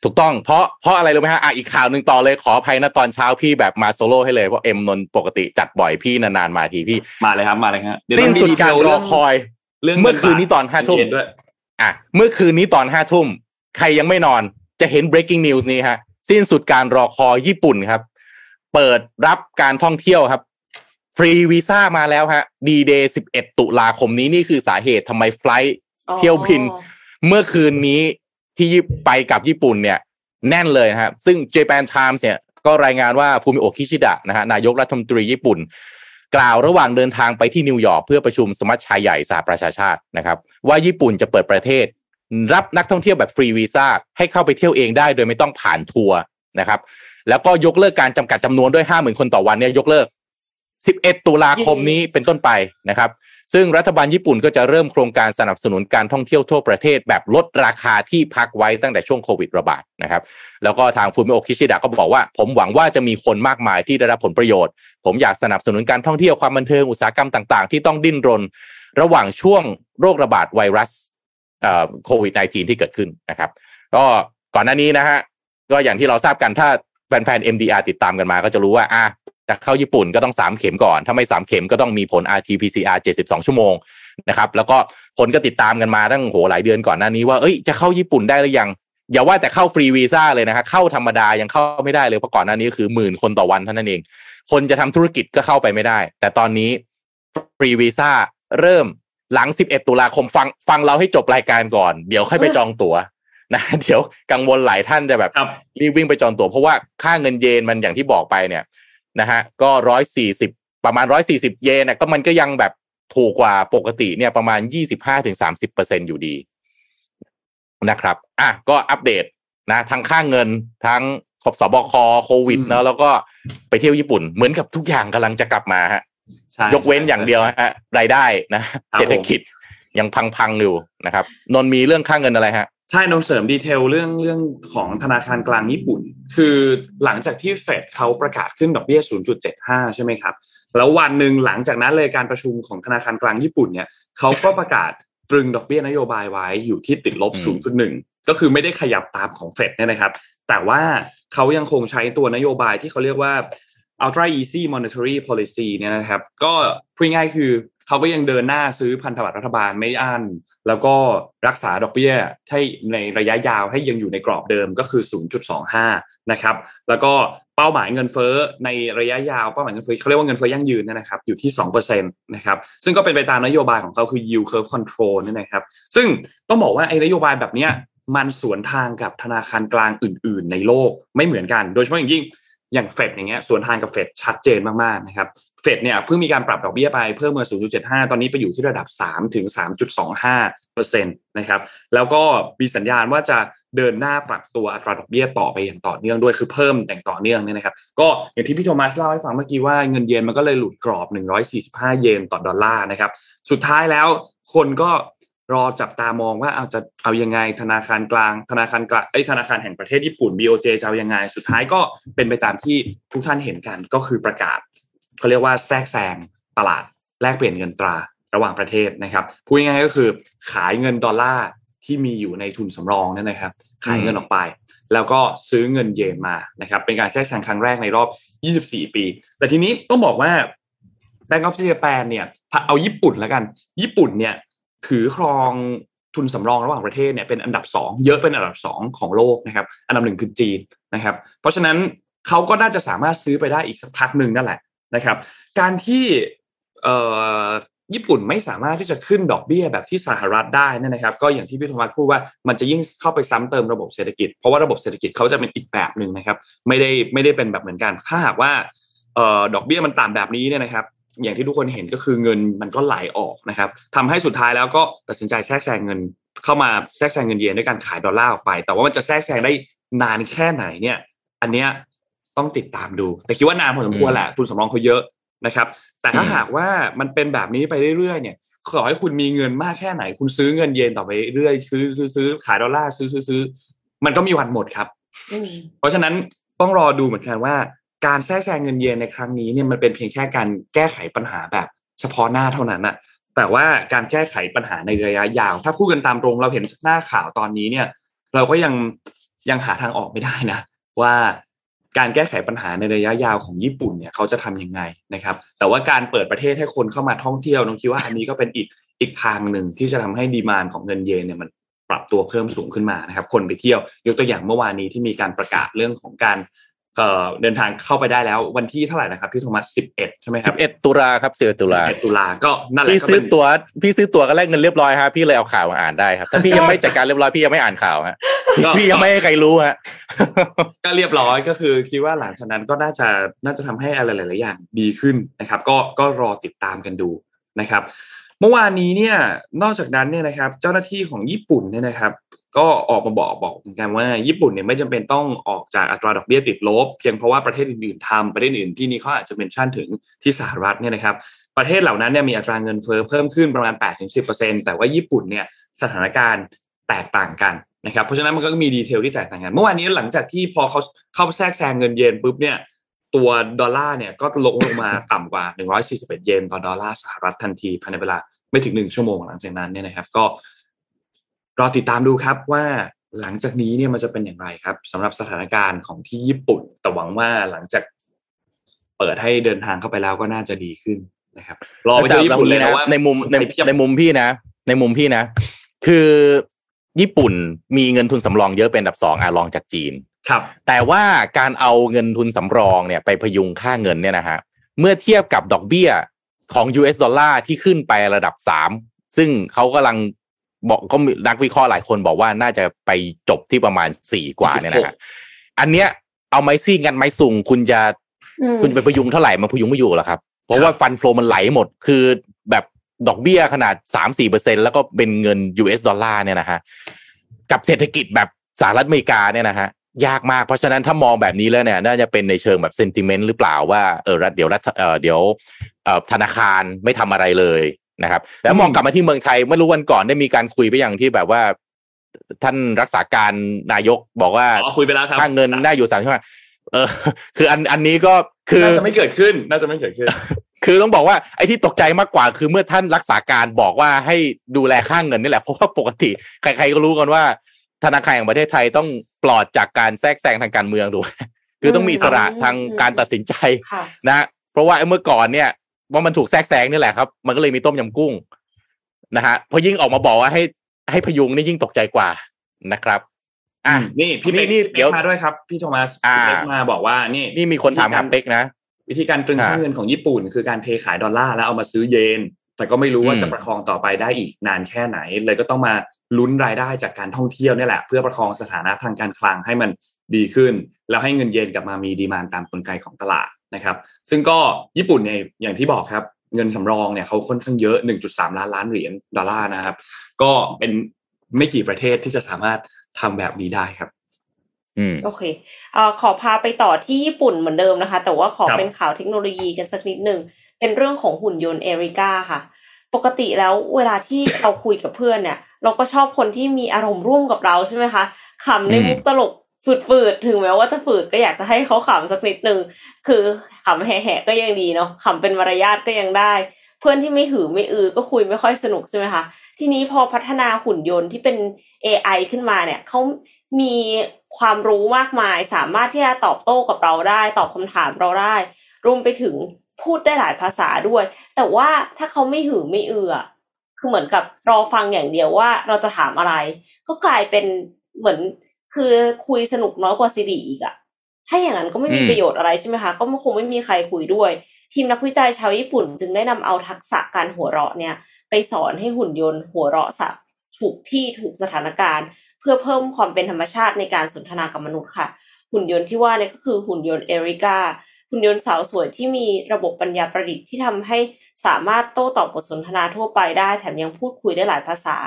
ถูกต้องเพราะอะไรรู้ไหมฮะอีกข่าวหนึ่งต่อเลยขออภัยนะตอนเช้าพี่แบบมาโซโล่ให้เลยเพราะเอ็มนนปกติจัดบ่อยพี่นานมาทีพี่มาเลยครับสิ้นสุดการรอคอยเมื่อคืนนี้ตอน 5 ทุ่มด้วยเมื่อคืนนี้ตอน 5 ทุ่มใครยังไม่นอนจะเห็น breaking news นี้ฮะสิ้นสุดการรอคอยญี่ปุ่นครับเปิดรับการท่องเที่ยวครับฟรีวีซ่ามาแล้วฮะ D-Day 11 ตุลาคมนี้นี่คือสาเหตุทำไมไฟลท์เที่ยวบินเมื่อคืนนี้ที่ไปกับญี่ปุ่นเนี่ยแน่นเลยนะครับซึ่ง Japan Times เนี่ยก็รายงานว่าฟูมิโอะ คิชิดะนะฮะนายกรัฐมนตรีญี่ปุ่นกล่าวระหว่างเดินทางไปที่นิวยอร์กเพื่อประชุมสมัชชาใหญ่สหประชาชาตินะครับว่าญี่ปุ่นจะเปิดประเทศรับนักท่องเที่ยวแบบฟรีวีซ่าให้เข้าไปเที่ยวเองได้โดยไม่ต้องผ่านทัวร์นะครับแล้วก็ยกเลิกการจำกัดจำนวนด้วย 50,000 คนต่อวันเนี่ยยกเลิก11 ตุลาคมนี้เป็นต้นไปนะครับ ซึ่งรัฐบาลญี่ปุ่นก็จะเริ่มโครงการสนับสนุนการท่องเที่ยวทั่วประเทศแบบลดราคาที่พักไว้ตั้งแต่ช่วงโควิดระบาดนะครับแล้วก็ทางฟูมิโอะคิชิดะก็บอกว่าผมหวังว่าจะมีคนมากมายที่ได้รับผลประโยชน์ผมอยากสนับสนุนการท่องเที่ยวความบันเทิงอุตสาหกรรมต่างๆที่ต้องดิ้นรนระหว่างช่วงโรคระบาดไวรัสโควิด -19 ที่เกิดขึ้นนะครับก็ก่อนหน้านี้นะฮะก็อย่างที่เราทราบกันถ้าแฟนๆ MDR ติดตามกันมาก็จะรู้ว่าจะเข้าญี่ปุ่นก็ต้อง3เข็มก่อนถ้าไม่3เข็มก็ต้องมีผล RT-PCR 72ชั่วโมงนะครับแล้วก็คนก็ติดตามกันมาตั้งหลายเดือนก่อนหน้านี้ว่าเอ้ยจะเข้าญี่ปุ่นได้หรือยังอย่าว่าแต่เข้าฟรีวีซ่าเลยนะครับเข้าธรรมดายังเข้าไม่ได้เลยเพราะก่อนหน้านี้คือหมื่นคนต่อวันเท่านั้นเองคนจะทำธุรกิจก็เข้าไปไม่ได้แต่ตอนนี้ฟรีวีซ่าเริ่มหลัง11ตุลาคมฟังเราให้จบรายการก่อนเดี๋ยวค่อยไปจองตั๋วนะเดี๋ยวกังวลหลายท่านจะแบบรีบวิ่งไปจองตั๋วเพราะว่าค่าเงินเยนมันอย่างที่บอกไปเนี่ยนะฮะก็140ประมาณ140เยนน่ะก็มันก็ยังแบบถูกกว่าปกติเนี่ยประมาณ 25-30% อยู่ดีนะครับก็อัปเดตนะทั้งค่าเงินทั้งขอบสบคโควิดเนาะแล้วก็ไปเที่ยวญี่ปุ่นเหมือนกับทุกอย่างกำลังจะกลับมาฮะยกเว้นอย่างเดียวฮะรายได้นะเศรษฐกิจยังพังๆอยู่นะครับนนมีเรื่องค่าเงินอะไรฮะใช่นนเสริมดีเทลเรื่องของธนาคารกลางญี่ปุ่นคือหลังจากที่เฟดเขาประกาศขึ้นดอกเบี้ย 0.75 ใช่ไหมครับแล้ววันหนึ่งหลังจากนั้นเลยการประชุมของธนาคารกลางญี่ปุ่นเนี่ยเขาก็ประกาศตรึงดอกเบี้ยนโยบายไว้อยู่ที่ติดลบ 0.1 ก็คือไม่ได้ขยับตามของเฟดเนี่ยนะครับแต่ว่าเขายังคงใช้ตัวนโยบายที่เขาเรียกว่า ultra easy monetary policy เนี่ยนะครับก็พูดง่ายๆคือเขาก็ยังเดินหน้าซื้อพันธบัตรรัฐบาลไม่อั้นแล้วก็รักษาดอกเบี้ยให้ในระยะยาวให้ยังอยู่ในกรอบเดิมก็คือ 0.25 นะครับแล้วก็เป้าหมายเงินเฟ้อในระยะยาวเป้าหมายเงินเฟ้อเขาเรียกว่าเงินเฟ้อยั่งยืนนะครับอยู่ที่ 2% นะครับซึ่งก็เป็นไปตามนโยบายของเขาคือ yield curve control นี่นะครับซึ่งต้องบอกว่าไอ้นโยบายแบบนี้มันสวนทางกับธนาคารกลางอื่นๆในโลกไม่เหมือนกันโดยเฉพาะอย่างยิ่งอย่างเฟดอย่างเงี้ยสวนทางกับเฟดชัดเจนมากๆนะครับเฟดเนี่ยเพิ่งมีการปรับดอกเบี้ยไปเพิ่มมา 0.75 ตอนนี้ไปอยู่ที่ระดับ 3-3.25% นะครับแล้วก็มีสัญญาณว่าจะเดินหน้าปรับตัวอัตราดอกเบี้ยต่อไปอย่างต่อเนื่องด้วยคือเพิ่มอย่างต่อเนื่องเนี่ยนะครับก็อย่างที่พี่โทมัสเล่าให้ฟังเมื่อกี้ว่าเงินเยนมันก็เลยหลุดกรอบ145เยนต่อดอลลาร์นะครับสุดท้ายแล้วคนก็รอจับตามองว่าเอาจะเอายังไงธนาคารกลางธนาคารแห่งประเทศญี่ปุ่น BOJ จะเอายังไงสุดท้ายก็เป็นไปตามที่ทุกท่านเห็นกันก็คือประกาศเขาเรียกว่าแทรกแซงตลาดแลกเปลี่ยนเงินตราระหว่างประเทศนะครับพูดง่ายๆก็คือขายเงินดอลลาร์ที่มีอยู่ในทุนสำรองนั่นนะครับขายเงินออกไปแล้วก็ซื้อเงินเยนมานะครับเป็นการแทรกแซงครั้งแรกในรอบ24ปีแต่ทีนี้ต้องบอกว่า Bank of Japan เนี่ยเอาญี่ปุ่นแล้วกันญี่ปุ่นเนี่ยถือครองทุนสำรองระหว่างประเทศเนี่ยเป็นอันดับ2เยอะเป็นอันดับ2ของโลกนะครับอันดับ1คือจีนนะครับเพราะฉะนั้นเขาก็น่าจะสามารถซื้อไปได้อีกสักพักนึงนั่นแหละนะครับการที่ญี่ปุ่นไม่สามารถที่จะขึ้นดอกเบี้ยแบบที่สหรัฐได้นะครับก็อย่างที่พี่ธวัชพูดว่ามันจะยิ่งเข้าไปซ้ำเติมระบบเศรษฐกิจเพราะว่าระบบเศรษฐกิจเขาจะเป็นอีกแบบนึงนะครับไม่ได้เป็นแบบเหมือนกันถ้าหากว่าดอกเบี้ยมันต่ำแบบนี้เนี่ยนะครับอย่างที่ทุกคนเห็นก็คือเงินมันก็ไหลออกนะครับทำให้สุดท้ายแล้วก็ตัดสินใจแทรกแซงเงินเข้ามาแทรกแซงเงินเยนด้วยการขายดอลลาร์ออกไปแต่ว่ามันจะแทรกแซงได้นานแค่ไหนเนี่ยอันเนี้ยต้องติดตามดูแต่คิดว่านานพอสมควรแหละทุนสำรองเขาเยอะนะครับแต่ถ้าหากว่ามันเป็นแบบนี้ไปเรื่อยๆเนี่ยขอให้คุณมีเงินมากแค่ไหนคุณซื้อเงินเยนต่อไปเรื่อยซื้อขายดอลลาร์ซื้อมันก็มีวันหมดครับเพราะฉะนั้นต้องรอดูเหมือนกันว่าการแทรกแซงเงินเยนในครั้งนี้เนี่ยมันเป็นเพียงแค่การแก้ไขปัญหาแบบเฉพาะหน้าเท่านั้นน่ะแต่ว่าการแก้ไขปัญหาในระยะยาวถ้าพูดกันตามตรงเราเห็นหน้าข่าวตอนนี้เนี่ยเราก็ยังหาทางออกไม่ได้นะว่าการแก้ไขปัญหาในระยะยาวของญี่ปุ่นเนี่ยเขาจะทำยังไงนะครับแต่ว่าการเปิดประเทศให้คนเข้ามาท่องเที่ยวน้องคิดว่าอันนี้ก็เป็นอีกทางหนึ่งที่จะทำให้ดีมานด์ของเงินเยนเนี่ยมันปรับตัวเพิ่มสูงขึ้นมานะครับคนไปเที่ยวยกตัวอย่างเมื่อวานนี้ที่มีการประกาศเรื่องของการเดินทางเข้าไปได้แล้ววันที่เท่าไหร่นะครับพี่โทมัส11ใช่ไหมครับ11ตุลาครับ11ตุลา11ตุลาก็นั่นแหละพี่ซื้อตั๋วก็แลกเงินเรียบร้อยฮะพี่เลยเอาข่าวมาอ่านได้ครับถ้าพี่ยังไม่จัดการเรียบร้อยพี่ยังไม่อ่านข่าวฮะพี่ยังไม่ให้ใครรู้ฮะก็เรียบร้อยก็คือคิดว่าหลังจากนั้นก็น่าจะทำให้อะไรหลายๆอย่างดีขึ้นนะครับก็รอติดตามกันดูนะครับเมื่อวานนี้เนี่ยนอกจากนั้นเนี่ยนะครับเจ้าหน้าที่ของญี่ปุ่นเนี่ยนะครับ ก็ออกมาบอกเหมือนกันว่าญี่ปุ่นเนี่ยไม่จำเป็นต้องออกจากอัตราดอกเบี้ยติดลบเพียงเพราะว่าประเทศอื่นๆทำประเทศอื่นที่นี่เขาอาจจะเป็นชั่นถึงที่สหรัฐเนี่ยนะครับประเทศเหล่านั้นเนี่ยมีอัตราเงินเฟ้อเพิ่มขึ้นประมาณ 8-10% แต่ว่าญี่ปุ่นเนี่ยสถานการณ์แตกต่างกันนะครับเพราะฉะนั้นมันก็มีดีเทลที่แตกต่างกันเมื่อวานนี้หลังจากที่พอเขาเข้าแทรกแซงเงินเยนปุ๊บเนี่ยตัวดอลลาร์เนี่ยก็ลงมาต่ำกว่า141เยนต่อดอลลาร์สหรัฐทันทีภายในเวลาไม่ถึง1ชั่วโมงหลังจากนั้นเนี่ยนะครับก็รอติดตามดูครับว่าหลังจากนี้เนี่ยมันจะเป็นอย่างไรครับสำหรับสถานการณ์ของที่ญี่ปุ่นแต่หวังว่าหลังจากเปิดให้เดินทางเข้าไปแล้วก็น่าจะดีขึ้นนะครับรอไปที่ญี่ปุ่นเลยนะว่าในมุมพี่นะคือญี่ปุ่นมีเงินทุนสำรองเยอะเป็นอันดับ2รองจากจีนครับแต่ว่าการเอาเงินทุนสำรองเนี่ยไปพยุงค่าเงินเนี่ยนะฮะเมื่อเทียบกับดอกเบี้ยของ US ดอลลาร์ที่ขึ้นไประดับ3ซึ่งเขากำลังบอกก็นักวิเคราะห์หลายคนบอกว่าน่าจะไปจบที่ประมาณ4กว่าเนี่ยนะฮะอันเนี้ยเอาไม้ซี่กันไม้สูงคุณจะไปพยุงเท่าไหร่มันพยุงไม่อยู่หรอกครับเพราะว่าฟันโฟมันไหลหมดคือแบบดอกเบี้ยขนาด 3-4% แล้วก็เป็นเงิน US ดอลลาร์เนี่ยนะฮะกับเศรษฐกิจแบบสหรัฐอเมริกาเนี่ยนะฮะยากมากเพราะฉะนั้นถ้ามองแบบนี้แล้วเนี่ยน่าจะเป็นในเชิงแบบเซนติเมนต์หรือเปล่าว่าเดี๋ยวธนาคารไม่ทำอะไรเลยนะครับแล้วมองกลับมาที่เมืองไทยไม่รู้วันก่อนได้มีการคุยไปอย่างที่แบบว่าท่านรักษาการนายกบอกว่าคุยไปแล้วครับค่าเงินได้อยู่3 ชั่วโมงคืออันนี้ก็คือน่าจะไม่เกิดขึ้น คือต้องบอกว่าไอ้ที่ตกใจมากกว่าคือเมื่อท่านรักษาการบอกว่าให้ดูแลค่าเงินนี่แหละเพราะว่าปกติใครๆก็รู้กันว่าธนาคารแห่งประเทศไทยต้องปลอดจากการแทรกแซงทางการเมืองด้วยคือต้องมีอิสระทางการตัดสินใจนะเพราะว่าเมื่อก่อนเนี่ยว่ามันถูกแทรกแซงนี่แหละครับมันก็เลยมีต้มยำกุ้งนะฮะพอยิ่งออกมาบอกว่าให้พยุงนี่ยิ่งตกใจกว่านะครับอ่ะนี่พี่เป็กนี่เดี๋ยวมาด้วยครับพี่โทมัสเป็กมาบอกว่านี่มีคนถามหาเป็กนะวิธีการตรึงค่าเงินของญี่ปุ่นคือการเทขายดอลลาร์แล้วเอามาซื้อเยนแต่ก็ไม่รู้ว่าจะประคองต่อไปได้อีกนานแค่ไหนเลยก็ต้องมาลุ้นรายได้จากการท่องเที่ยวนี่แหละเพื่อประคองสถานะทางการคลังให้มันดีขึ้นแล้วให้เงินเยนกลับมามีดีมานด์ตามกลไกของตลาดนะครับซึ่งก็ญี่ปุ่นเนี่ยอย่างที่บอกครับเงินสำรองเนี่ยเขาค่อนข้างเยอะ 1.3 ล้านล้านเหรียญดอลลาร์นะครับก็เป็นไม่กี่ประเทศที่จะสามารถทำแบบนี้ได้ครับโอเคขอพาไปต่อที่ญี่ปุ่นเหมือนเดิมนะคะแต่ว่าขอเป็นข่าวเทคโนโลยีกันสักนิดนึงเป็นเรื่องของหุ่นยนต์เอริก้าค่ะปกติแล้วเวลาที่เราคุยกับเพื่อนเนี่ยเราก็ชอบคนที่มีอารมณ์ร่วมกับเราใช่ไหมคะขำในมุกตลกฝืดๆถึงแม้ว่าจะฝืดก็อยากจะให้เขาขำสักนิดนึงคือขำแหะๆก็ยังดีเนาะขำเป็นมารยาทก็ยังได้เพื่อนที่ไม่หือไม่อือก็คุยไม่ค่อยสนุกใช่ไหมคะทีนี้พอพัฒนาหุ่นยนต์ที่เป็น AI ขึ้นมาเนี่ยเขามีความรู้มากมายสามารถที่จะตอบโต้กับเราได้ตอบคำถามเราได้รวมไปถึงพูดได้หลายภาษาด้วยแต่ว่าถ้าเขาไม่หือไม่อือคือเหมือนกับรอฟังอย่างเดียวว่าเราจะถามอะไรก็กลายเป็นเหมือนคือคุยสนุกน้อยกว่าซีรีส์อีกอะถ้าอย่างนั้นก็ไม่มีประโยชน์อะไรใช่ไหมคะก็คงไม่มีใครคุยด้วยทีมนักวิจัยชาวญี่ปุ่นจึงได้นำเอาทักษะการหัวเราะเนี่ยไปสอนให้หุ่นยนต์หัวเราะสับถูกที่ถูกสถานการณ์เพื่อเพิ่มความเป็นธรรมชาติในการสนทนากับมนุษย์ค่ะหุ่นยนต์ที่ว่าเนี่ยก็คือหุ่นยนต์เอริก้าหุ่นยนต์สาวสวยที่มีระบบปัญญาประดิษฐ์ที่ทำให้สามารถโต้ตอบบทสนทนาทั่วไปได้แถมยังพูดคุยได้หลายภาษา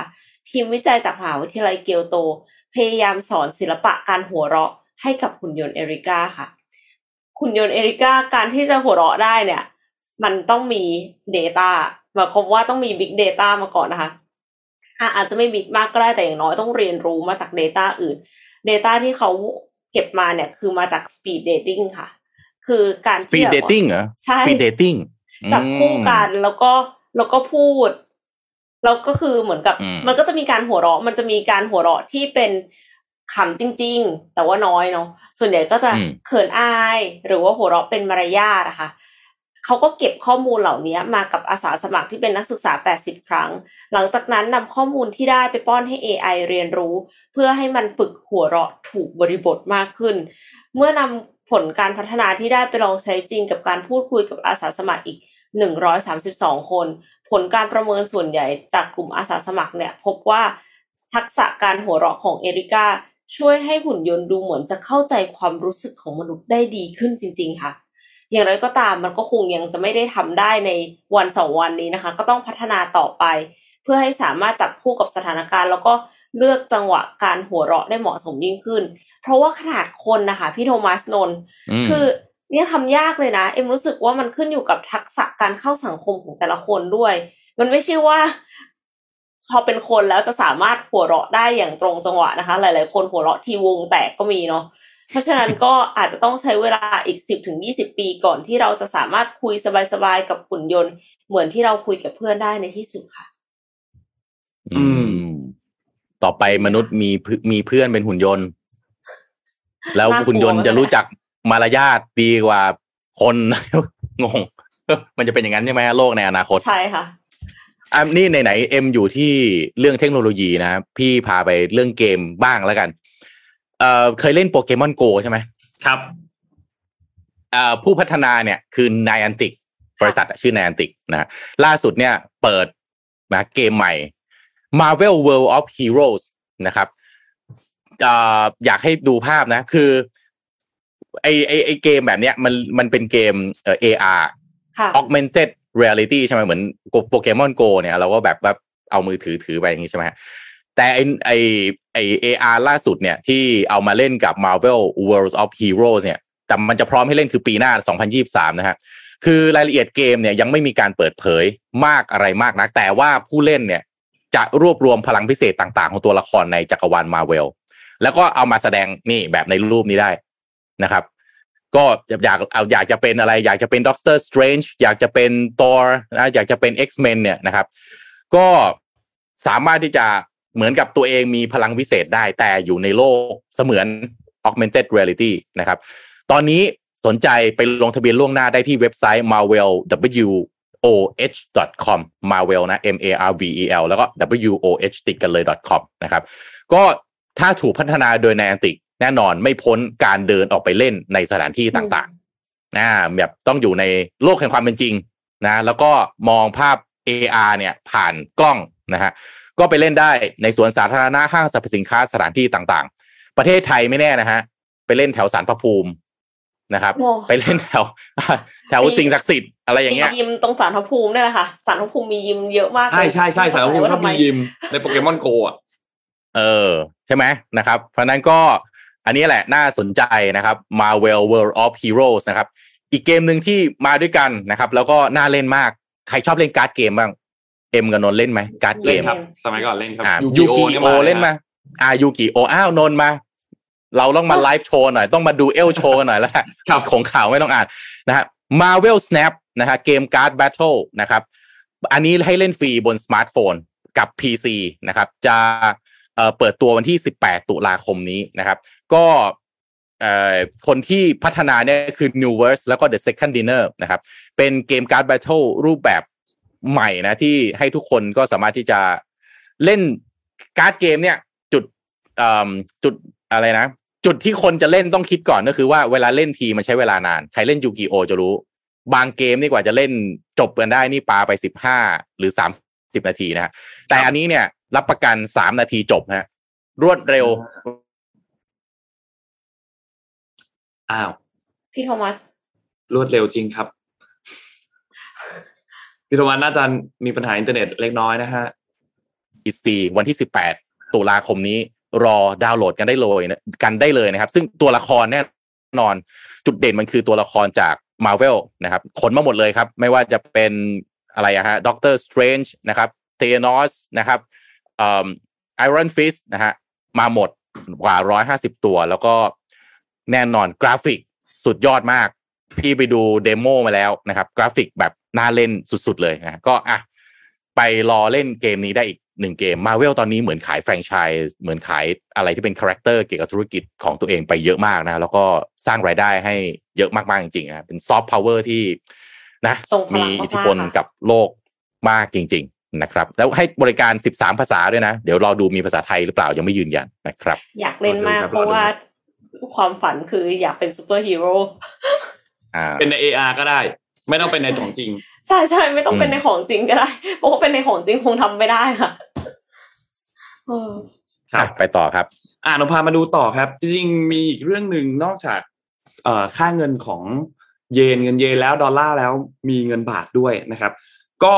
ทีมวิจัยจากมหาวิทยาลัยเกียวโตพยายามสอนศิลปะการหัวเราะให้กับหุ่นยนต์เอริก้าค่ะหุ่นยนต์เอริก้าการที่จะหัวเราะได้เนี่ยมันต้องมี data หมายความว่าต้องมี big data มาก่อนนะคะอาจจะไม่บิ๊กมากก็ได้แต่อย่างน้อยต้องเรียนรู้มาจาก data อื่น data ที่เขาเก็บมาเนี่ยคือมาจาก speed dating ค่ะคือการ speed dating เหรอ speed dating จับคู่กันแล้วก็พูดแล้วก็คือเหมือนกับมันก็จะมีการหัวเราะมันจะมีการหัวเราะที่เป็นขำจริงๆแต่ว่าน้อยเนาะส่วนใหญ่ก็จะเขินอายหรือว่าหัวเราะเป็นมารยาทนะคะเขาก็เก็บข้อมูลเหล่านี้มากับอาสาสมัครที่เป็นนักศึกษา80ครั้งหลังจากนั้นนำข้อมูลที่ได้ไปป้อนให้ AI เรียนรู้เพื่อให้มันฝึกหัวเราะถูกบริบทมากขึ้นเมื่อนำผลการพัฒนาที่ได้ไปลองใช้จริงกับการพูดคุยกับอาสาสมัครอีก132คนผลการประเมินส่วนใหญ่จากกลุ่มอาสาสมัครเนี่ยพบว่าทักษะการหัวเราะของเอริก้าช่วยให้หุ่นยนต์ดูเหมือนจะเข้าใจความรู้สึกของมนุษย์ได้ดีขึ้นจริงๆค่ะอย่างไรก็ตามมันก็คงยังจะไม่ได้ทำได้ในวัน2 วันนี้นะคะก็ต้องพัฒนาต่อไปเพื่อให้สามารถจับคู่กับสถานการณ์แล้วก็ เลือกจังหวะการหัวเราะได้เหมาะสมยิ่งขึ้นเพราะว่าขนาดคนนะคะพี่โทมัสนนท์คือเนี่ยทำยากเลยนะเอ็มรู้สึกว่ามันขึ้นอยู่กับทักษะการเข้าสังคมของแต่ละคนด้วยมันไม่ใช่ว่าพอเป็นคนแล้วจะสามารถหัวเราะได้อย่างตรงจังหวะนะคะหลายๆคนหัวเราะทีวงแตกก็มีเนาะเพราะฉะนั้นก็อาจจะต้องใช้เวลาอีก 10-20 ปีก่อนที่เราจะสามารถคุยสบายๆกับหุ่นยนต์เหมือนที่เราคุยกับเพื่อนได้ในที่สุดค่ะต่อไปมนุษย์มีเพื่อนเป็นหุ่นยนต์แล้วหุ่นยนต์จะรู้จักมารยาทดีกว่าคนงงมันจะเป็นอย่างนั้นใช่ไหมโลกในอนาคตใช่ค่ะนี่ไหนๆเอ็มอยู่ที่เรื่องเทคโนโลยีนะพี่พาไปเรื่องเกมบ้างแล้วกันเคยเล่นโปเกมอนโกใช่ไหมครับผู้พัฒนาเนี่ยคือ Niantic บริษัทชื่อ Niantic นะล่าสุดเนี่ยเปิดนะเกมใหม่ Marvel World of Heroes นะครับอยากให้ดูภาพนะคือไอเกมแบบเนี้ยมันเป็นเกมAR Augmented Reality ใช่ไหมเหมือนโปเกมอนโกเนี่ยเราก็แบบว่าเอามือถือไปอย่างนี้ใช่ไหมแต่ไอ AR ล่าสุดเนี่ยที่เอามาเล่นกับ Marvel World of Heroes เนี่ยแต่มันจะพร้อมให้เล่นคือปีหน้า2023นะฮะคือรายละเอียดเกมเนี่ยยังไม่มีการเปิดเผยมากอะไรมากนักแต่ว่าผู้เล่นเนี่ยจะรวบรวมพลังพิเศษต่างๆของตัวละครในจักรวาล Marvel แล้วก็เอามาแสดงนี่แบบในรูปนี้ได้นะครับก็อยากจะเป็นอะไรอยากจะเป็น Doctor Strange อยากจะเป็น Thor นะอยากจะเป็น X-Men เนี่ยนะครับก็สามารถที่จะเหมือนกับตัวเองมีพลังวิเศษได้แต่อยู่ในโลกเสมือน Augmented Reality นะครับตอนนี้สนใจไปลงทะเบียนล่วงหน้าได้ที่เว็บไซต์ marvelwoh.com marvel นะ marvel แล้วก็ woh ติดกันเลย .com นะครับก็ถ้าถูกพัฒนาโดย Niantic แน่นอนไม่พ้นการเดินออกไปเล่นในสถานที่ต่างๆแบบต้องอยู่ในโลกแห่งความเป็นจริงนะแล้วก็มองภาพ AR เนี่ยผ่านกล้องนะฮะก็ไปเล่นได้ในสวนสาธารณะห้างสรรพสินค้าสถานที่ต่างๆประเทศไทยไม่แน่นะฮะไปเล่นแถวศาลพระภูมินะครับไปเล่นแถวสิ่งศักดิ์สิทธิ์อะไรอย่างเงี้ยยิมตรงศาลพระภูมิเนี่ยแหละค่ะศาลพระภูมิมียิมเยอะมากใช่ๆๆศาลพระภูมิชอบมียิมในโปเกมอนโกอ่ะใช่ไหมนะครับเพราะนั้นก็อันนี้แหละน่าสนใจนะครับ Marvel World of Heroes นะครับอีกเกมนึงที่มาด้วยกันนะครับแล้วก็น่าเล่นมากใครชอบเล่นการ์ดเกมบ้างเอ็มกับนนเล่นไหมการ์ดเกมครับสมัยก่อนเล่นครับยูกิโอเล่นมายูกิโออ้าวนนมาเราต้องมาไลฟ์โชว์หน่อยต้องมาดูเอลโชว์หน่อยแล้วของข่าวไม่ต้องอ่านนะฮะ Marvel Snap นะฮะเกมการ์ดแบทเทิลนะครับอันนี้ให้เล่นฟรีบนสมาร์ทโฟนกับ PC นะครับจะเปิดตัววันที่18ตุลาคมนี้นะครับก็คนที่พัฒนาเนี่ยคือ Newverse แล้วก็ The Second Dinner นะครับเป็นเกมการ์ดแบทเทิลรูปแบบใหม่นะที่ให้ทุกคนก็สามารถที่จะเล่นการ์ดเกมเนี่ยจุดอะไรนะจุดที่คนจะเล่นต้องคิดก่อนก็คือว่าเวลาเล่นทีมันใช้เวลานานใครเล่นยูกิโอจะรู้บางเกมนี่กว่าจะเล่นจบกันได้นี่ปาไป15หรือ30นาทีนะฮะแต่อันนี้เนี่ยรับประกัน3นาทีจบฮะรวดเร็วอ้าวพี่โทมัสรวดเร็วจริงครับพี่โทมัสน่าจะมีปัญหาอินเทอร์เน็ตเล็กน้อยนะฮะอี4วันที่18ตุลาคมนี้รอดาวน์โหลดกันได้เลยนะครับซึ่งตัวละครแน่นอนจุดเด่นมันคือตัวละครจาก Marvel นะครับขนมาหมดเลยครับไม่ว่าจะเป็นอะไรฮะ Doctor Strange นะครับ Thanos นะครับIron Fist นะฮะมาหมดกว่า150ตัวแล้วก็แน่นอนกราฟิกสุดยอดมากพี่ไปดูเดโมมาแล้วนะครับกราฟิกแบบน่าเล่นสุดๆเลยนะก็อ่ะไปรอเล่นเกมนี้ได้อีก1เกม Marvel ตอนนี้เหมือนขายแฟรนไชส์เหมือนขายอะไรที่เป็นคาแรคเตอร์เกี่ยวกับธุรกิจของตัวเองไปเยอะมากนะแล้วก็สร้างรายได้ให้เยอะมากๆจริงๆนะเป็นซอฟต์พาวเวอร์ที่นะมีอิทธิพลกับโลกมากจริงๆนะครับแล้วให้บริการ13ภาษาด้วยนะเดี๋ยวรอดูมีภาษาไทยหรือเปล่ายังไม่ยืนยันนะครับอยากเล่นมากเพราะว่าความฝันคืออยากเป็นซูเปอร์ฮีโร่เป็นใน AR ก็ได้ไม่ต้องเป็นในของจริงใช่ๆไม่ต้องเป็นในของจริงก็ได้เพราะว่าเป็นในของจริงคงทำไม่ได้ค่ะครับไปต่อครับเราพามาดูต่อครับจริงๆมีอีกเรื่องหนึ่งนอกจากค่าเงินของเยนแล้วดอลลาร์แล้วมีเงินบาทด้วยนะครับก็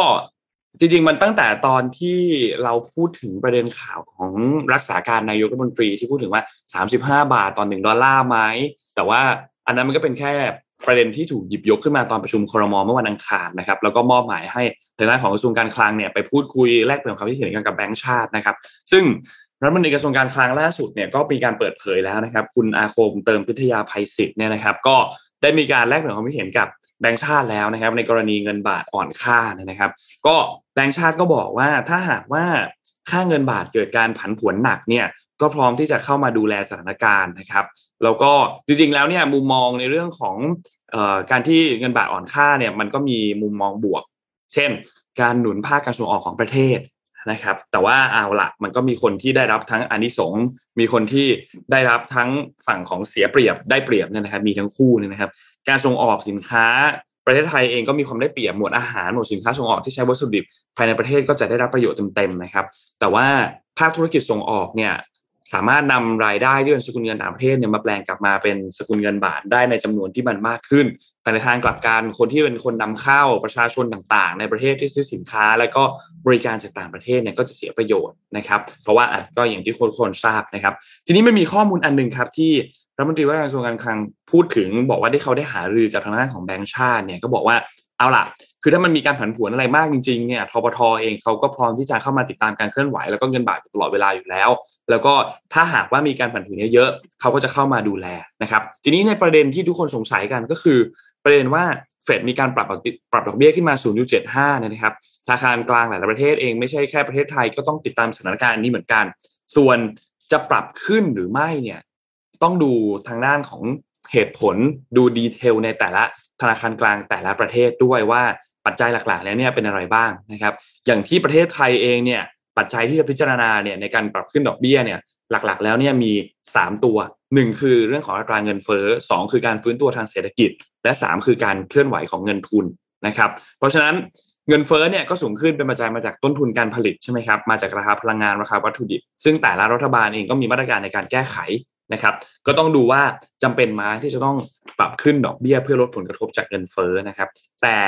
จริงๆมันตั้งแต่ตอนที่เราพูดถึงประเด็นข่าวของรักษาการนายกรัฐมนตรีที่พูดถึงว่า$35ต่อ$1ไหมแต่ว่าอันนั้นมันก็เป็นแค่ประเด็นที่ถูกหยิบยกขึ้นมาตอนประชุมครม.เมื่อวันอังคารนะครับแล้วก็มอบหมายให้ทางด้านของกระทรวงการคลังเนี่ยไปพูดคุยแลกเปลี่ยนความคิดเห็นกันกับแบงก์ชาตินะครับซึ่งรัฐมนตรีกระทรวงการคลังล่าสุดเนี่ยก็มีการเปิดเผยแล้วนะครับคุณอาคมเติมพิทยาภัยศิษฐ์เนี่ยนะครับก็ได้มีการแลกเปลี่ยนความคิดเห็นกับแบงก์ชาติแล้วนะครับในกรณีเงินบาทอ่อนค่านะครับก็แบงก์ชาติก็บอกว่าถ้าหากว่าค่าเงินบาทเกิดการผันผวนหนักเนี่ยก็พร้อมที่จะเข้ามาดูแลสถานการณ์นะครับแล้วก็จริงๆแล้วเนี่ยมุมมองในเรื่องของการที่เงินบาทอ่อนค่าเนี่ยมันก็มีมุมมองบวกเช่นการหนุนภาคการส่งออกของประเทศนะครับแต่ว่าเอาละมันก็มีคนที่ได้รับทั้งอานิสงส์มีคนที่ได้รับทั้งฝั่งของเสียเปรียบได้เปรียบเนี่ยนะครับมีทั้งคู่เนี่ยนะครับการส่งออกสินค้าประเทศไทยเองก็มีความได้เปรียบหมวดอาหารหมวดสินค้าส่งออกที่ใช้วัตถุดิบภายในประเทศก็จะได้รับประโยชน์เต็มๆนะครับแต่ว่าภาคธุรกิจส่งออกเนี่ยสามารถนำรายได้ที่เป็นสกุลเงินต่างประเทศเนี่ยมาแปลงกลับมาเป็นสกุลเงินบาทได้ในจำนวนที่มันมากขึ้นแต่ในทางกลับกันคนที่เป็นคนนำเข้าประชาชนต่างๆในประเทศที่ซื้อสินค้าและก็บริการจากต่างประเทศเนี่ยก็จะเสียประโยชน์นะครับเพราะว่าก็อย่างที่คนทราบนะครับทีนี้ไม่มีข้อมูลอันนึงครับที่รัฐมนตรีว่าการกระทรวงการคลังพูดถึงบอกว่าที่เขาได้หารือกับทางด้านของแบงก์ชาติเนี่ยก็บอกว่าเอาล่ะคือถ้ามันมีการผันผวนอะไรมากจริงๆเนี่ยทบท.เองเขาก็พร้อมที่จะเข้ามาติดตามการเคลื่อนไหวแล้วก็เงินบาทตลอดเวลาอยู่แล้วแล้วก็ถ้าหากว่ามีการผันผวนเยอะๆเขาก็จะเข้ามาดูแลนะครับทีนี้ในประเด็นที่ทุกคนสงสัยกันก็คือประเด็นว่าเฟดมีการปรับดอกเบี้ยขึ้นมา 0.75 นะครับธนาคารกลางหลายประเทศเองไม่ใช่แค่ประเทศไทยก็ต้องติดตามสถานการณ์นี้เหมือนกันส่วนจะปรับขึ้นหรือไม่เนี่ยต้องดูทางด้านของเหตุผลดูดีเทลในแต่ละธนาคารกลางแต่ละประเทศด้วยว่าปัจจัยหลักๆแล้วเนี่ยเป็นอะไรบ้างนะครับอย่างที่ประเทศไทยเองเนี่ยปัจจัยที่จะพิจารณาเนี่ยในการปรับขึ้นดอกเบี้ยเนี่ยหลักๆแล้วเนี่ยมี3ตัว1คือเรื่องของอัตราเงินเฟ้อ2คือการฟื้นตัวทางเศรษฐกิจและ3คือการเคลื่อนไหวของเงินทุนนะครับเพราะฉะนั้นเงินเฟ้อเนี่ยก็สูงขึ้นเป็นปัจจัยมาจากต้นทุนการผลิตใช่ไหมครับมาจากราคาพลังงานราคาวัตถุดิบซึ่งแต่ละรัฐบาลเองก็มีมาตรการในการแก้ไขนะครับก็ต้องดูว่าจำเป็นไหมที่จะต้องปรับขึ้นดอกเบี้ยเพื่อลดผลกระทบจากเงินเฟ้อนะครับแต่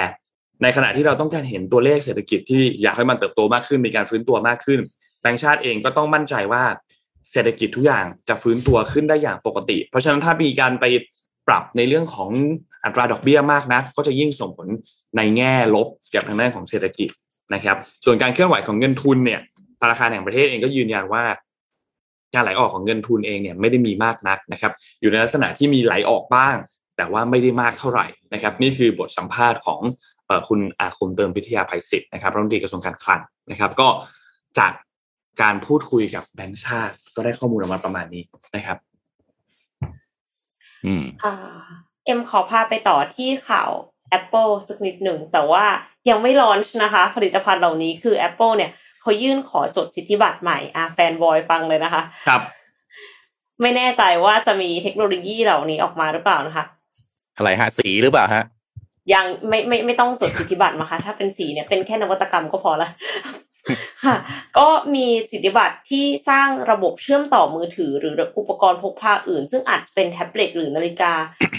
ในขณะที่เราต้องการเห็นตัวเลขเศรษฐกิจที่อยากให้มันเติบโตมากขึ้นมีการฟื้นตัวมากขึ้นแบงก์ชาติเองก็ต้องมั่นใจว่าเศรษฐกิจทุกอย่างจะฟื้นตัวขึ้นได้อย่างปกติเพราะฉะนั้นถ้ามีการไปปรับในเรื่องของอัตราดอกเบี้ยมากนักก็จะยิ่งส่งผลในแง่ลบกับทางด้านของเศรษฐกิจนะครับส่วนการเคลื่อนไหวของเงินทุนเนี่ยธนาคารแห่งประเทศเองก็ยืนยันว่าการไหลออกของเงินทุนเองเนี่ยไม่ได้มีมากนักนะครับอยู่ในลักษณะที่มีไหลออกบ้างแต่ว่าไม่ได้มากเท่าไหร่นะครับนี่คือบทสัมภาษณ์ของคุณอาคมเติมพิทยาภัยศิษฐ์นะครับรัฐมนตรีกระทรวงการคลังนะครับก็จากการพูดคุยกับแบงก์ชาติก็ได้ข้อมูลออกมาประมาณนี้นะครับเอ็มขอพาไปต่อที่ข่าว Apple สักนิดหนึ่งแต่ว่ายังไม่ลอนช์นะคะผลิตภัณฑ์เหล่านี้คือ Apple เนี่ยเขายื่นขอจดสิทธิบัตรใหม่แฟนบอยฟังเลยนะคะครับไม่แน่ใจว่าจะมีเทคโนโลยีเหล่านี้ออกมาหรือเปล่านะคะอะไรฮะสีหรือเปล่าฮะยังไม่ต้องจดสิทธิบัตรมาค่ะถ้าเป็นสีเนี่ยเป็นแค่นวัตกรรมก็พอละค่ะก็มีสิทธิบัตรที่สร้างระบบเชื่อมต่อมือถือหรืออุปกรณ์พกพาอื่นซึ่งอาจเป็นแท็บเล็ตหรือนาฬิกา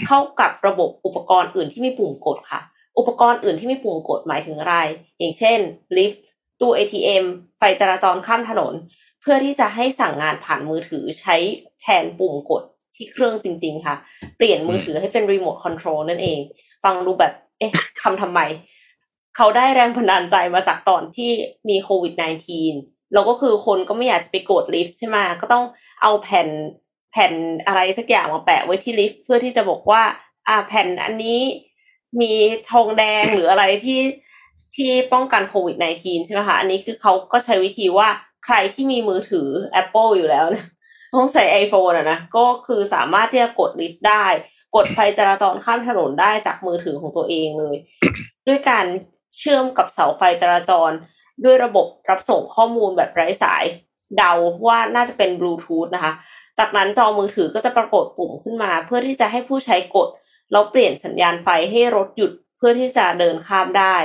เข้ากับระบบอุปกรณ์อื่นที่มีปุ่มกดค่ะอุปกรณ์อื่นที่มีปุ่มกดหมายถึงอะไรอย่างเช่นลิฟต์ตู้ ATM ไฟจราจรข้ามถนนเพื่อที่จะให้สั่งงานผ่านมือถือใช้แทนปุ่มกดที่เครื่องจริงๆค่ะเปลี่ยนมือถือให้เป็นรีโมทคอนโทรลนั่นเองฟังดูแบบทำไมเขาได้แรงบันดาลใจมาจากตอนที่มีโควิด -19 แล้วก็คือคนก็ไม่อยากจะไปกดลิฟต์ใช่ไหมก็ต้องเอาแผ่นอะไรสักอย่างมาแปะไว้ที่ลิฟต์เพื่อที่จะบอกว่าแผ่นอันนี้มีธงแดงหรืออะไรที่ป้องกันโควิด -19 ใช่ไหมคะอันนี้คือเขาก็ใช้วิธีว่าใครที่มีมือถือ Apple อยู่แล้วนะต้องใส่ iPhone นะก็คือสามารถที่จะกดลิฟต์ได้กดไฟจราจรข้ามถนนได้จากมือถือของตัวเองเลย ด้วยการเชื่อมกับเสาไฟจราจรด้วยระบบรับส่งข้อมูลแบบไร้สายเดาว่าน่าจะเป็นบลูทูธนะคะจากนั้นจอมือถือก็จะปรากฏปุ่มขึ้นมาเพื่อที่จะให้ผู้ใช้กดแล้วเปลี่ยนสัญญาณไฟให้รถหยุดเพื่อที่จะเดินข้ามได้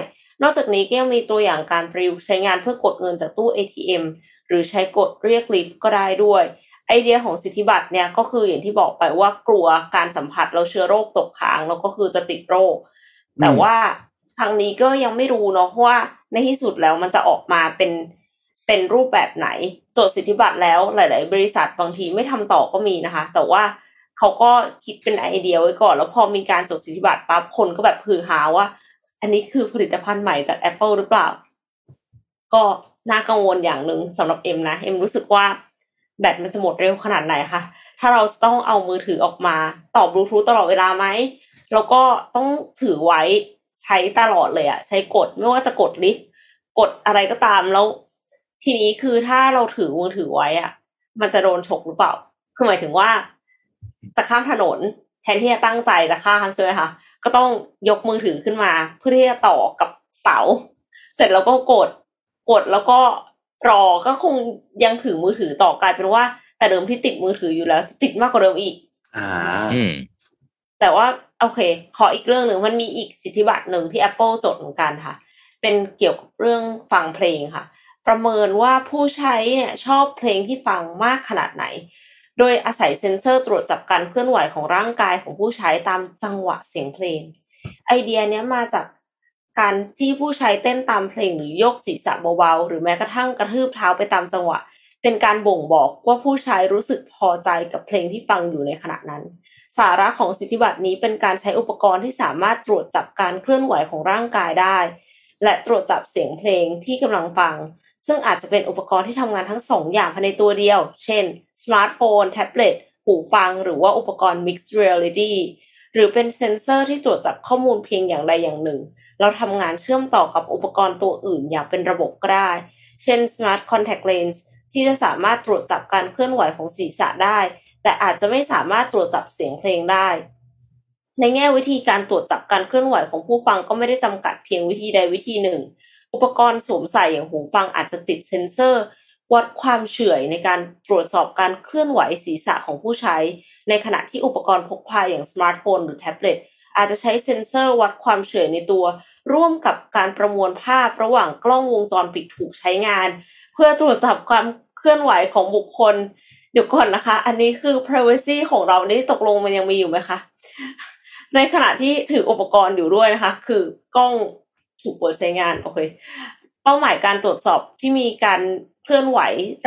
นอกจากนี้ก็ยังมีตัวอย่างการประยุกต์ใช้งานเพื่อกดเงินจากตู้ ATM หรือใช้กดเรียกลิฟต์ก็ได้ด้วยไอเดียของสิทธิบัตรเนี่ยก็คืออย่างที่บอกไปว่ากลัวการสัมผัสแล้วเชื้อโรคตกค้างแล้วก็คือจะติดโรคแต่ว่าทางนี้ก็ยังไม่รู้เนาะว่า ในที่สุดแล้วมันจะออกมาเป็นรูปแบบไหนจดสิทธิบัตรแล้วหลายๆบริษัทบางทีไม่ทำต่อก็มีนะคะแต่ว่าเขาก็คิดเป็นไอเดียไว้ก่อนแล้วพอมีการจดสิทธิบัตรปั๊บคนก็แบบฮือฮาว่าอันนี้คือผลิตภัณฑ์ใหม่จาก Apple หรือเปล่าก็น่ากังวลอย่างนึงสำหรับเอ็มนะเอ็มรู้สึกว่าแบตมันจะหมดเร็วขนาดไหนคะถ้าเราต้องเอามือถือออกมาต่อบลูทูธตลอดเวลาไหมแล้วก็ต้องถือไว้ใช้ตลอดเลยอะใช้กดไม่ว่าจะกดลิฟต์กดอะไรก็ตามแล้วทีนี้คือถ้าเราถือมือถือไว้อะมันจะโดนฉกหรือเปล่าคือหมายถึงว่าจะข้ามถนนแทนที่จะตั้งใจจะข้ามใช่ไหมคะก็ต้องยกมือถือขึ้นมาเพื่อที่จะต่อกับเสาเสร็จแล้วก็กดแล้วก็รอก็คงยังถือมือถือต่อกลายเป็นว่าแต่เดิมที่ติดมือถืออยู่แล้วติดมากกว่าเดิมอีกแต่ว่าโอเคขออีกเรื่องหนึ่งมันมีอีกสิทธิบัตรหนึ่งที่ Apple จดเหมือนกันค่ะเป็นเกี่ยวกับเรื่องฟังเพลงค่ะประเมินว่าผู้ใช้เนี่ยชอบเพลงที่ฟังมากขนาดไหนโดยอาศัยเซ็นเซอร์ตรวจจับการเคลื่อนไหวของร่างกายของผู้ใช้ตามจังหวะเสียงเพลงไอเดียเนี้ยมาจากการที่ผู้ใช้เต้นตามเพลงหรือยกศีรษะเบาๆหรือแม้กระทั่งกระทืบเท้าไปตามจังหวะเป็นการบ่งบอกว่าผู้ใช้รู้สึกพอใจกับเพลงที่ฟังอยู่ในขณะนั้นสาระของสิทธิบัตรนี้เป็นการใช้อุปกรณ์ที่สามารถตรวจจับการเคลื่อนไหวของร่างกายได้และตรวจจับเสียงเพลงที่กำลังฟังซึ่งอาจจะเป็นอุปกรณ์ที่ทำงานทั้งสองอย่างภายในตัวเดียวเช่นสมาร์ทโฟนแท็บเล็ตหูฟังหรือว่าอุปกรณ์ Mixed Reality หรือเป็นเซ็นเซอร์ที่ตรวจจับข้อมูลเพียงอย่างใดอย่างหนึ่งเราทำงานเชื่อมต่อกับอุปกรณ์ตัวอื่นอย่างเป็นระบบก็ได้เช่น Smart Contact Lens ที่จะสามารถตรวจจับการเคลื่อนไหวของศีรษะได้แต่อาจจะไม่สามารถตรวจจับเสียงเพลงได้ในแง่วิธีการตรวจจับการเคลื่อนไหวของผู้ฟังก็ไม่ได้จำกัดเพียงวิธีใดวิธีหนึ่งอุปกรณ์สวมใส่อย่างหูฟังอาจจะติดเซ็นเซอร์วัดความเฉื่อยในการตรวจสอบการเคลื่อนไหวศีรษะของผู้ใช้ในขณะที่อุปกรณ์พกพาอย่างสมาร์ทโฟนหรือแท็บเล็ตอาจจะใช้เซ็นเซอร์วัดความเฉื่อยในตัวร่วมกับการประมวลภาพระหว่างกล้องวงจรปิดถูกใช้งานเพื่อตรวจจับความเคลื่อนไหวของบุคคลเดี๋ยวก่อนนะคะอันนี้คือ privacy ของเรานี่ตกลงมันยังมีอยู่ไหมคะในขณะที่ถืออุปกรณ์อยู่ด้วยนะคะคือกล้องถูกเปิดใช้งานโอเคเป้าหมายการตรวจสอบที่มีการเคลื่อนไหว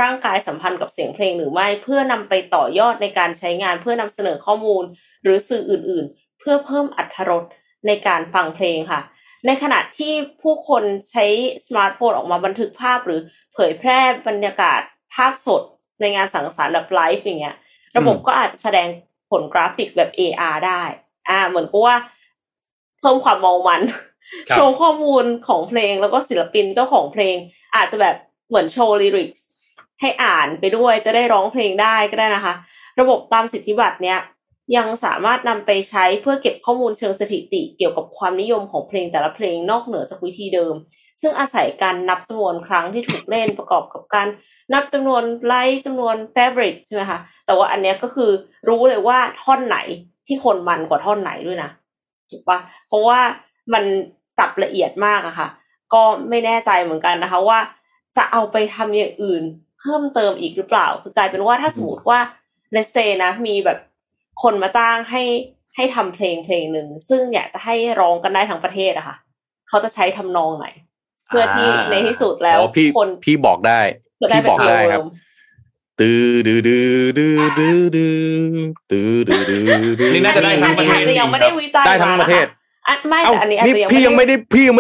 ร่างกายสัมพันธ์กับเสียงเพลงหรือไม่เพื่อนำไปต่อยอดในการใช้งานเพื่อนำเสนอข้อมูลหรือสื่ออื่นๆเพื่อเพิ่มอรรถรสในการฟังเพลงค่ะในขณะที่ผู้คนใช้สมาร์ทโฟนออกมาบันทึกภาพหรือเผยแพร่บรรยากาศภาพสดในงานสังสรรค์แบบไลฟ์อย่างเงี้ยระบบก็อาจจะแสดงผลกราฟิกแบบ AR ได้เหมือนกับว่าเพิ่มความเมามันโชว์ข้อมูลของเพลงแล้วก็ศิลปินเจ้าของเพลงอาจจะแบบเหมือนโชว์ลิริกส์ให้อ่านไปด้วยจะได้ร้องเพลงได้ก็ได้นะคะระบบตามสิทธิบัตรเนี้ยยังสามารถนำไปใช้เพื่อเก็บข้อมูลเชิงสถิติเกี่ยวกับความนิยมของเพลงแต่ละเพลงนอกเหนือจากวิธีเดิมซึ่งอาศัยการนับจำนวนครั้งที่ถูกเล่นประกอบกับการนับจำนวนไลค์จำนวนเฟเวอริตใช่ไหมคะแต่ว่าอันเนี้ยก็คือรู้เลยว่าท่อนไหนที่คนมันกว่าท่อนไหนด้วยนะถูกปะเพราะว่ามันจับละเอียดมากอะค่ะก็ไม่แน่ใจเหมือนกันนะคะว่าจะเอาไปทำอย่างอื่นเพิ่มเติมอีกหรือเปล่าคือกลายเป็นว่าถ้าสมมติว่าเลสเซนะมีแบบคนมาจ้างให้ทำเพลงหนึ่งซึ่งอยากจะให้ร้องกันได้ทั้งประเทศอะค่ะเขาจะใช้ทำนองไหนเพื่อที่ในที่สุดแล้วคนพี่บอกได้พี่บอกได้ครับตื้อดื้อดื้อดื้อดื้อดื้อตื้อดื้อดื้อนี่น่าจะได้ทั้งประเทศยังไม่ได้วิจัยได้ทั้งประเทศไม่แต่อันนี้พี่ยังไม่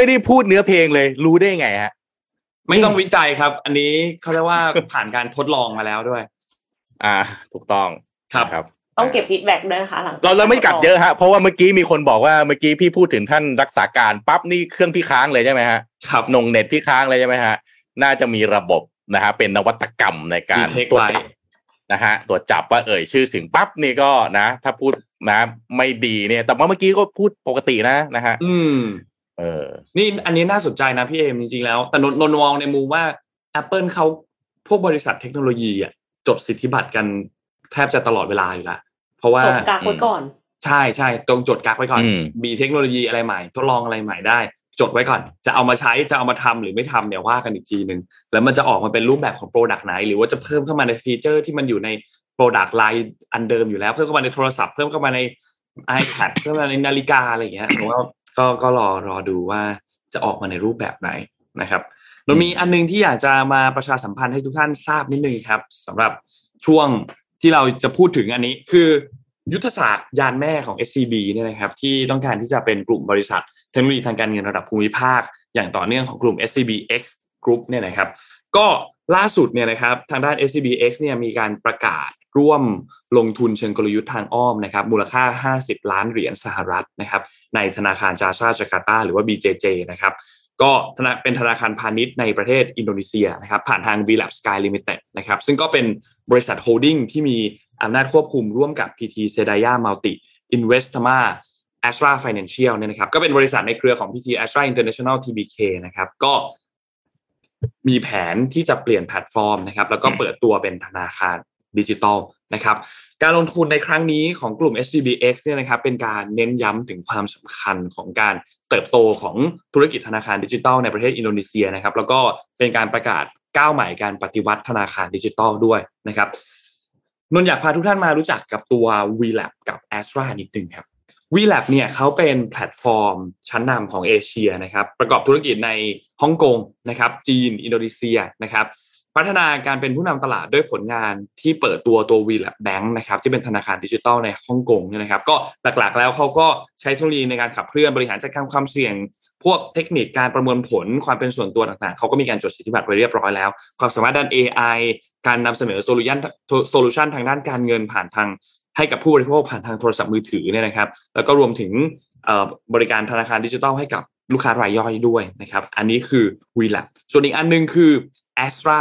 ได้พูดเนื้อเพลงเลยรู้ได้ไงฮะไม่ต้องวิจัยครับอันนี้เขาเรียกว่าผ่านการทดลองมาแล้วด้วยถูกต้องครับต้องเก็บฟีดแบ็กด้วยนะคะหลังเราไม่กัดเยอะฮะเพราะว่าเมื่อกี้มีคนบอกว่าเมื่อกี้พี่พูดถึงท่านรักษาการปั๊บนี่เครื่องพี่ค้างเลยใช่ไหมฮะครับนงเน็ตพี่ค้างเลยใช่ไหมฮะน่าจะมีระบบนะฮะเป็นนวัตกรรมในการตรวจจับนะฮะตรวจจับว่าเอ่ยชื่อเสียงปั๊บนี่ก็นะถ้าพูดนะไม่ดีเนี่ยแต่ว่าเมื่อกี้ก็พูดปกตินะฮะนี่อันนี้น่าสนใจนะพี่เอมจริงๆแล้วแต่นนมองในมุมว่า Apple เขาพวกบริษัทเทคโนโลยีอ่ะจดสิทธิบัตรกันแทบจะตลอดเวลาอยู่ละเพราะว่าจดกักไว้ก่อนใช่ๆตรงจดกักไว้ก่อนมีเทคโนโลยีอะไรใหม่ทดลองอะไรใหม่ได้จดไว้ก่อนจะเอามาใช้จะเอามาทำหรือไม่ทำเนี่ยว่ากันอีกทีนึงแล้วมันจะออกมาเป็นรูปแบบของโปรดักต์ไหนหรือว่าจะเพิ่มเข้ามาในฟีเจอร์ที่มันอยู่ในโปรดักต์ไลน์อันเดิมอยู่แล้วเพิ่มเข้ามาในโทรศัพท์เพิ่มเข้ามาใน iPad เพิ่มเข้ามาในนาฬิกาอะไรอย่างเงี้ยผมว่าก็รอดูว่าจะออกมาในรูปแบบไหน นะครับเรามีอันนึงที่อยากจะมาประชาสัมพันธ์ให้ทุกท่านทราบนิดนึงครับสำหรับช่วงที่เราจะพูดถึงอันนี้คือยุทธศาสตร์ยานแม่ของ SCB เนี่ยนะครับที่ต้องการที่จะเป็นกลุ่มบริษัทเทคโนโลยีทางการเงินระดับภูมิภาคอย่างต่อเนื่องของกลุ่ม SCBX Group เนี่ยนะครับก็ล่าสุดเนี่ยนะครับทางด้าน SCBX เนี่ยมีการประกาศร่วมลงทุนเชิงกลยุทธ์ทางอ้อมนะครับมูลค่า$50 ล้านนะครับในธนาคาร Jasa Jakarta หรือว่า BJJ นะครับก็เป็นธนาคารพาณิชย์ในประเทศอินโดนีเซียนะครับผ่านทาง WeLab Sky Limited นะครับซึ่งก็เป็นบริษัทโฮลดิ้งที่มีอำนาจควบคุมร่วมกับ PT Sedaya Multi Investama Astra Financial เนี่ยนะครับก็เป็นบริษัทในเครือของ PT Astra International Tbk นะครับก็มีแผนที่จะเปลี่ยนแพลตฟอร์มนะครับแล้วก็เปิดตัวเป็นธนาคารดิจิทัลนะครับการลงทุนในครั้งนี้ของกลุ่ม SCBX เนี่ยนะครับเป็นการเน้นย้ำถึงความสำคัญของการเติบโตของธุรกิจธนาคารดิจิทัลในประเทศอินโดนีเซียนะครับแล้วก็เป็นการประกาศก้าวใหม่การปฏิวัติธนาคารดิจิทัลด้วยนะครับนนท์อยากพาทุกท่านมารู้จักกับตัว WeLab กับ Astra นิดนึงครับ WeLab เนี่ยเขาเป็นแพลตฟอร์มชั้นนำของเอเชียนะครับประกอบธุรกิจในฮ่องกงนะครับจีนอินโดนีเซียนะครับพัฒนาการเป็นผู้นำตลาดด้วยผลงานที่เปิดตัว WeLab Bank นะครับที่เป็นธนาคารดิจิทัลในฮ่องกงเนี่ยนะครับก็หลักๆแล้วเขาก็ใช้เทคโนโลยีในการขับเคลื่อนบริหารจัดการความเสี่ยงพวกเทคนิคการประมวลผลความเป็นส่วนตัวต่างๆเขาก็มีการจดสิทธิบัตรไว้เรียบร้อยแล้วความสามารถด้าน AI การนำเสนอโซลูชันทางด้านการเงินผ่านทางให้กับผู้บริโภคผ่านทางโทรศัพท์มือถือเนี่ยนะครับแล้วก็รวมถึงบริการธนาคารดิจิทัลให้กับลูกค้ารายย่อยด้วยนะครับอันนี้คือ WeLab ส่วนอีกอันนึงคือ Astra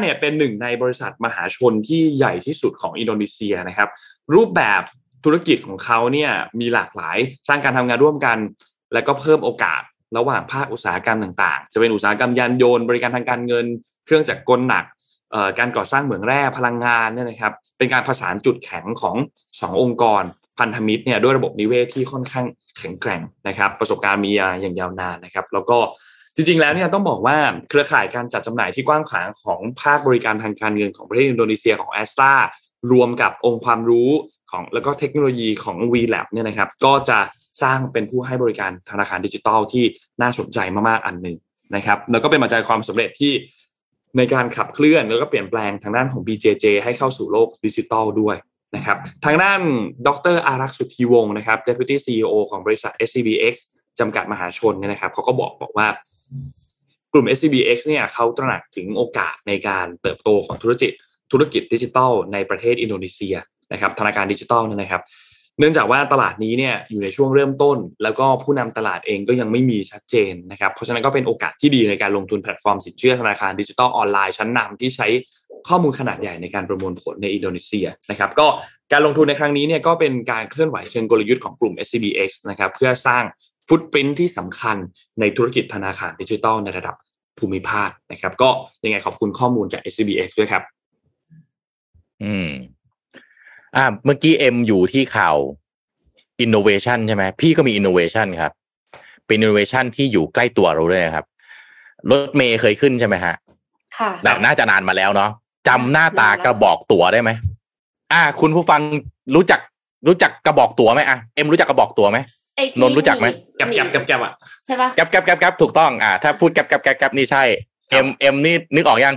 เนี่ยเป็นหนึ่งในบริษัทมหาชนที่ใหญ่ที่สุดของอินโดนีเซียนะครับรูปแบบธุรกิจของเขาเนี่ยมีหลากหลายสร้างการทำงานร่วมกันและก็เพิ่มโอกาสระหว่างภาคอุตสาหกรรมต่างๆจะเป็นอุตสาหกรรมยานยนต์บริการทางการเงินเครื่องจักรกลหนักการก่อสร้างเหมืองแร่พลังงานเนี่ยนะครับเป็นการผสานจุดแข็งของ2องค์กรพันธมิตรเนี่ยด้วยระบบนิเวศที่ค่อนข้างแข็งแกร่งนะครับประสบการณ์มีอย่างยาวนานนะครับแล้วก็จริงๆแล้วเนี่ยต้องบอกว่าเครือข่ายการจัดจำหน่ายที่กว้างขวางของภาคบริการทางการเงินของประเทศอินโดนีเซียของ Astra รวมกับองค์ความรู้ของแล้วก็เทคโนโลยีของ WeLab เนี่ยนะครับก็จะสร้างเป็นผู้ให้บริการธนาคารดิจิทัลที่น่าสนใจมากๆอันนึงนะครับแล้วก็เป็นปัจจัยความสำเร็จที่ในการขับเคลื่อนแล้วก็เปลี่ยนแปลงทางด้านของ BJJ ให้เข้าสู่โลกดิจิทัลด้วยนะครับทางด้านดร.อารักษ์สุทธีวงศ์นะครับ Deputy CEO ของบริษัท SCBX จำกัดมหาชนเนี่ยนะครับเขาก็บอกว่ากลุ่ม SCBX เนี่ยเขาตระหนักถึงโอกาสในการเติบโตของธุรกิจดิจิทัลในประเทศอินโดนีเซียนะครับธนาคารดิจิทัลนะครับเนื่องจากว่าตลาดนี้เนี่ยอยู่ในช่วงเริ่มต้นแล้วก็ผู้นำตลาดเองก็ยังไม่มีชัดเจนนะครับเพราะฉะนั้นก็เป็นโอกาสที่ดีในการลงทุนแพลตฟอร์มสินเชื่อธนาคารดิจิทัลออนไลน์ชั้นนำที่ใช้ข้อมูลขนาดใหญ่ในการประมวลผลในอินโดนีเซียนะครับก็การลงทุนในครั้งนี้เนี่ยก็เป็นการเคลื่อนไหวเชิงกลยุทธ์ของกลุ่ม SCBX นะครับเพื่อสร้างฟุตปรินท์ที่สำคัญในธุรกิจธนาคารดิจิทัลในระดับภูมิภาคนะครับก็ยังไงขอบคุณข้อมูลจาก SCBX ด้วยครับเมื่อกี้เอ็มอยู่ที่ข่าว innovation ใช่ไหมพี่ก็มี innovation ครับเป็น innovation ที่อยู่ใกล้ตัวเราเลยนะครับรถเมย์เคยขึ้นใช่ไหมฮะค่ะแต่น่าจะนานมาแล้วเนาะจำหน้าตากระบอกตั๋วได้ไหมคุณผู้ฟังรู้จักกระบอกตั๋วไหมเอ็มรู้จักกระบอกตั๋วไหมนนรู้จักไหมแกบอ่ะใช่ปะแกบถูกต้องถ้าพูดแกบนี่ใช่เอ็มนี่นึกออกยัง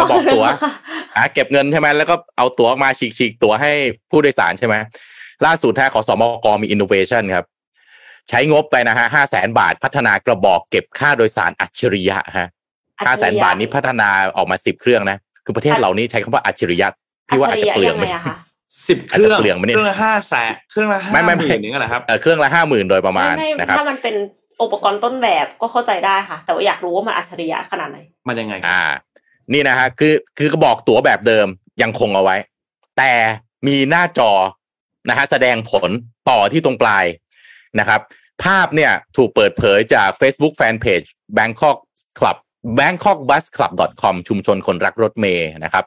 กระบอกตั๋วเก็บเงินใช่ไหมแล้วก็เอาตั๋วมาฉีกตั๋วให้ผู้โดยสารใช่ไหมล่าสุดฮะขสมกมี innovation ครับใช้งบไปนะฮะ$500,000พัฒนากระบอกเก็บค่าโดยสารอัจฉริยะฮะ$500,000นี้พัฒนาออกมา10 เครื่องนะคือประเทศเรานี่ใช้คำว่าอัจฉริยะพี่ว่าอาจจะเปลืองไหม10 เครื่องละ500,000เครื่องละ 50,000นี่แหละครับเครื่องละ 50,000 โดยประมาณนะครับถ้ามันเป็นอุปกรณ์ต้นแบบก็เข้าใจได้ค่ะแต่ว่าอยากรู้ว่ามันอัจฉริยะขนาดไหนมันยังไงนี่นะฮะคือกระบอกตั๋วแบบเดิมยังคงเอาไว้แต่มีหน้าจอนะฮะแสดงผลต่อที่ตรงปลายนะครับภาพเนี่ยถูกเปิดเผยจาก Facebook Fanpage Bangkok Club bangkokbusclub.com ชุมชนคนรักรถเมล์นะครับ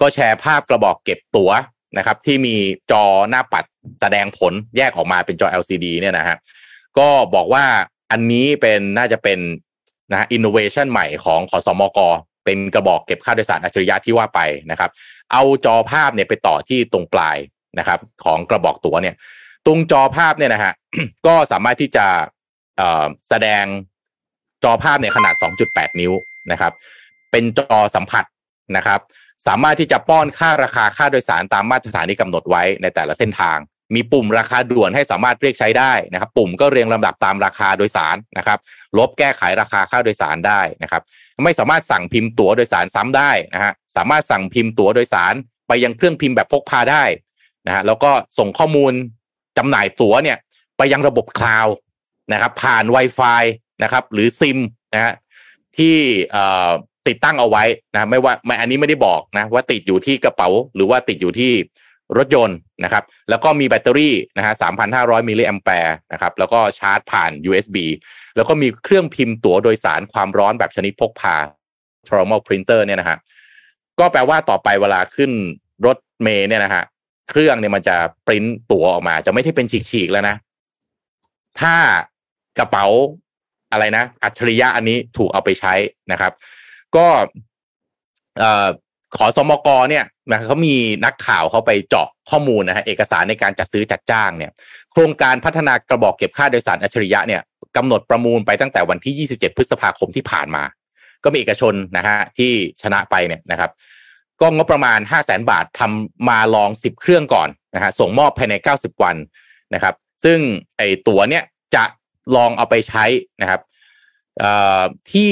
ก็แชร์ภาพกระบอกเก็บตั๋วนะครับที่มีจอหน้าปัดแสดงผลแยกออกมาเป็นจอ LCD เนี่ยนะฮะก็บอกว่าอันนี้เป็นน่าจะเป็นนะฮะ innovation ใหม่ของขสมกเป็นกระบอกเก็บค่าโดยสารอัจฉริยะที่ว่าไปนะครับเอาจอภาพเนี่ยไปต่อที่ตรงปลายนะครับของกระบอกตั๋วเนี่ยตรงจอภาพเนี่ยนะฮะ ก็สามารถที่จะแสดง จอภาพเนี่ยขนาด 2.8 นิ้วนะครับเป็นจอสัมผัสนะครับสามารถที่จะป้อนค่าราคาค่าโดยสารตามมาตรฐานที่กำหนดไว้ในแต่ละเส้นทางมีปุ่มราคาด่วนให้สามารถเรียกใช้ได้นะครับปุ่มก็เรียงลำดับตามราคาโดยสารนะครับลบแก้ไขราคาค่าโดยสารได้นะครับไม่สามารถสั่งพิมพ์ตั๋วโดยสารซ้ำได้นะฮะสามารถสั่งพิมพ์ตั๋วโดยสารไปยังเครื่องพิมพ์แบบพกพาได้นะฮะแล้วก็ส่งข้อมูลจำหน่ายตั๋วเนี่ยไปยังระบบคลาวด์นะครับผ่าน Wi-Fi นะครับหรือซิมนะฮะที่ติดตั้งเอาไว้นะไม่ว่าอันนี้ไม่ได้บอกนะว่าติดอยู่ที่กระเป๋าหรือว่าติดอยู่ที่รถยนต์นะครับแล้วก็มีแบตเตอรี่นะฮะ 3,500 มิลลิแอมแปร์นะครับแล้วก็ชาร์จผ่าน USB แล้วก็มีเครื่องพิมพ์ตั๋วโดยสารความร้อนแบบชนิดพกพา thermal printer เนี่ยนะฮะก็แปลว่าต่อไปเวลาขึ้นรถเมล์เนี่ยนะฮะเครื่องเนี่ยมันจะปริ้นตั๋วออกมาจะไม่ได้เป็นฉีกๆแล้วนะถ้ากระเป๋าอะไรนะอัจฉริยะอันนี้ถูกเอาไปใช้นะครับก็ขอสมกเนี่ยนะเขามีนักข่าวเขาไปเจาะข้อมูลนะฮะเอกสารในการจัดซื้อจัดจ้างเนี่ยโครงการพัฒนากระบอกเก็บค่าโดยสารอัจฉริยะเนี่ยกำหนดประมูลไปตั้งแต่วันที่27พฤษภาคมที่ผ่านมาก็มีเอกชนนะฮะที่ชนะไปเนี่ยนะครับก็งบประมาณ 500,000 บาททำมาลอง10เครื่องก่อนนะฮะส่งมอบภายใน90วันนะครับซึ่งไอ้ตั๋วเนี่ยจะลองเอาไปใช้นะครับที่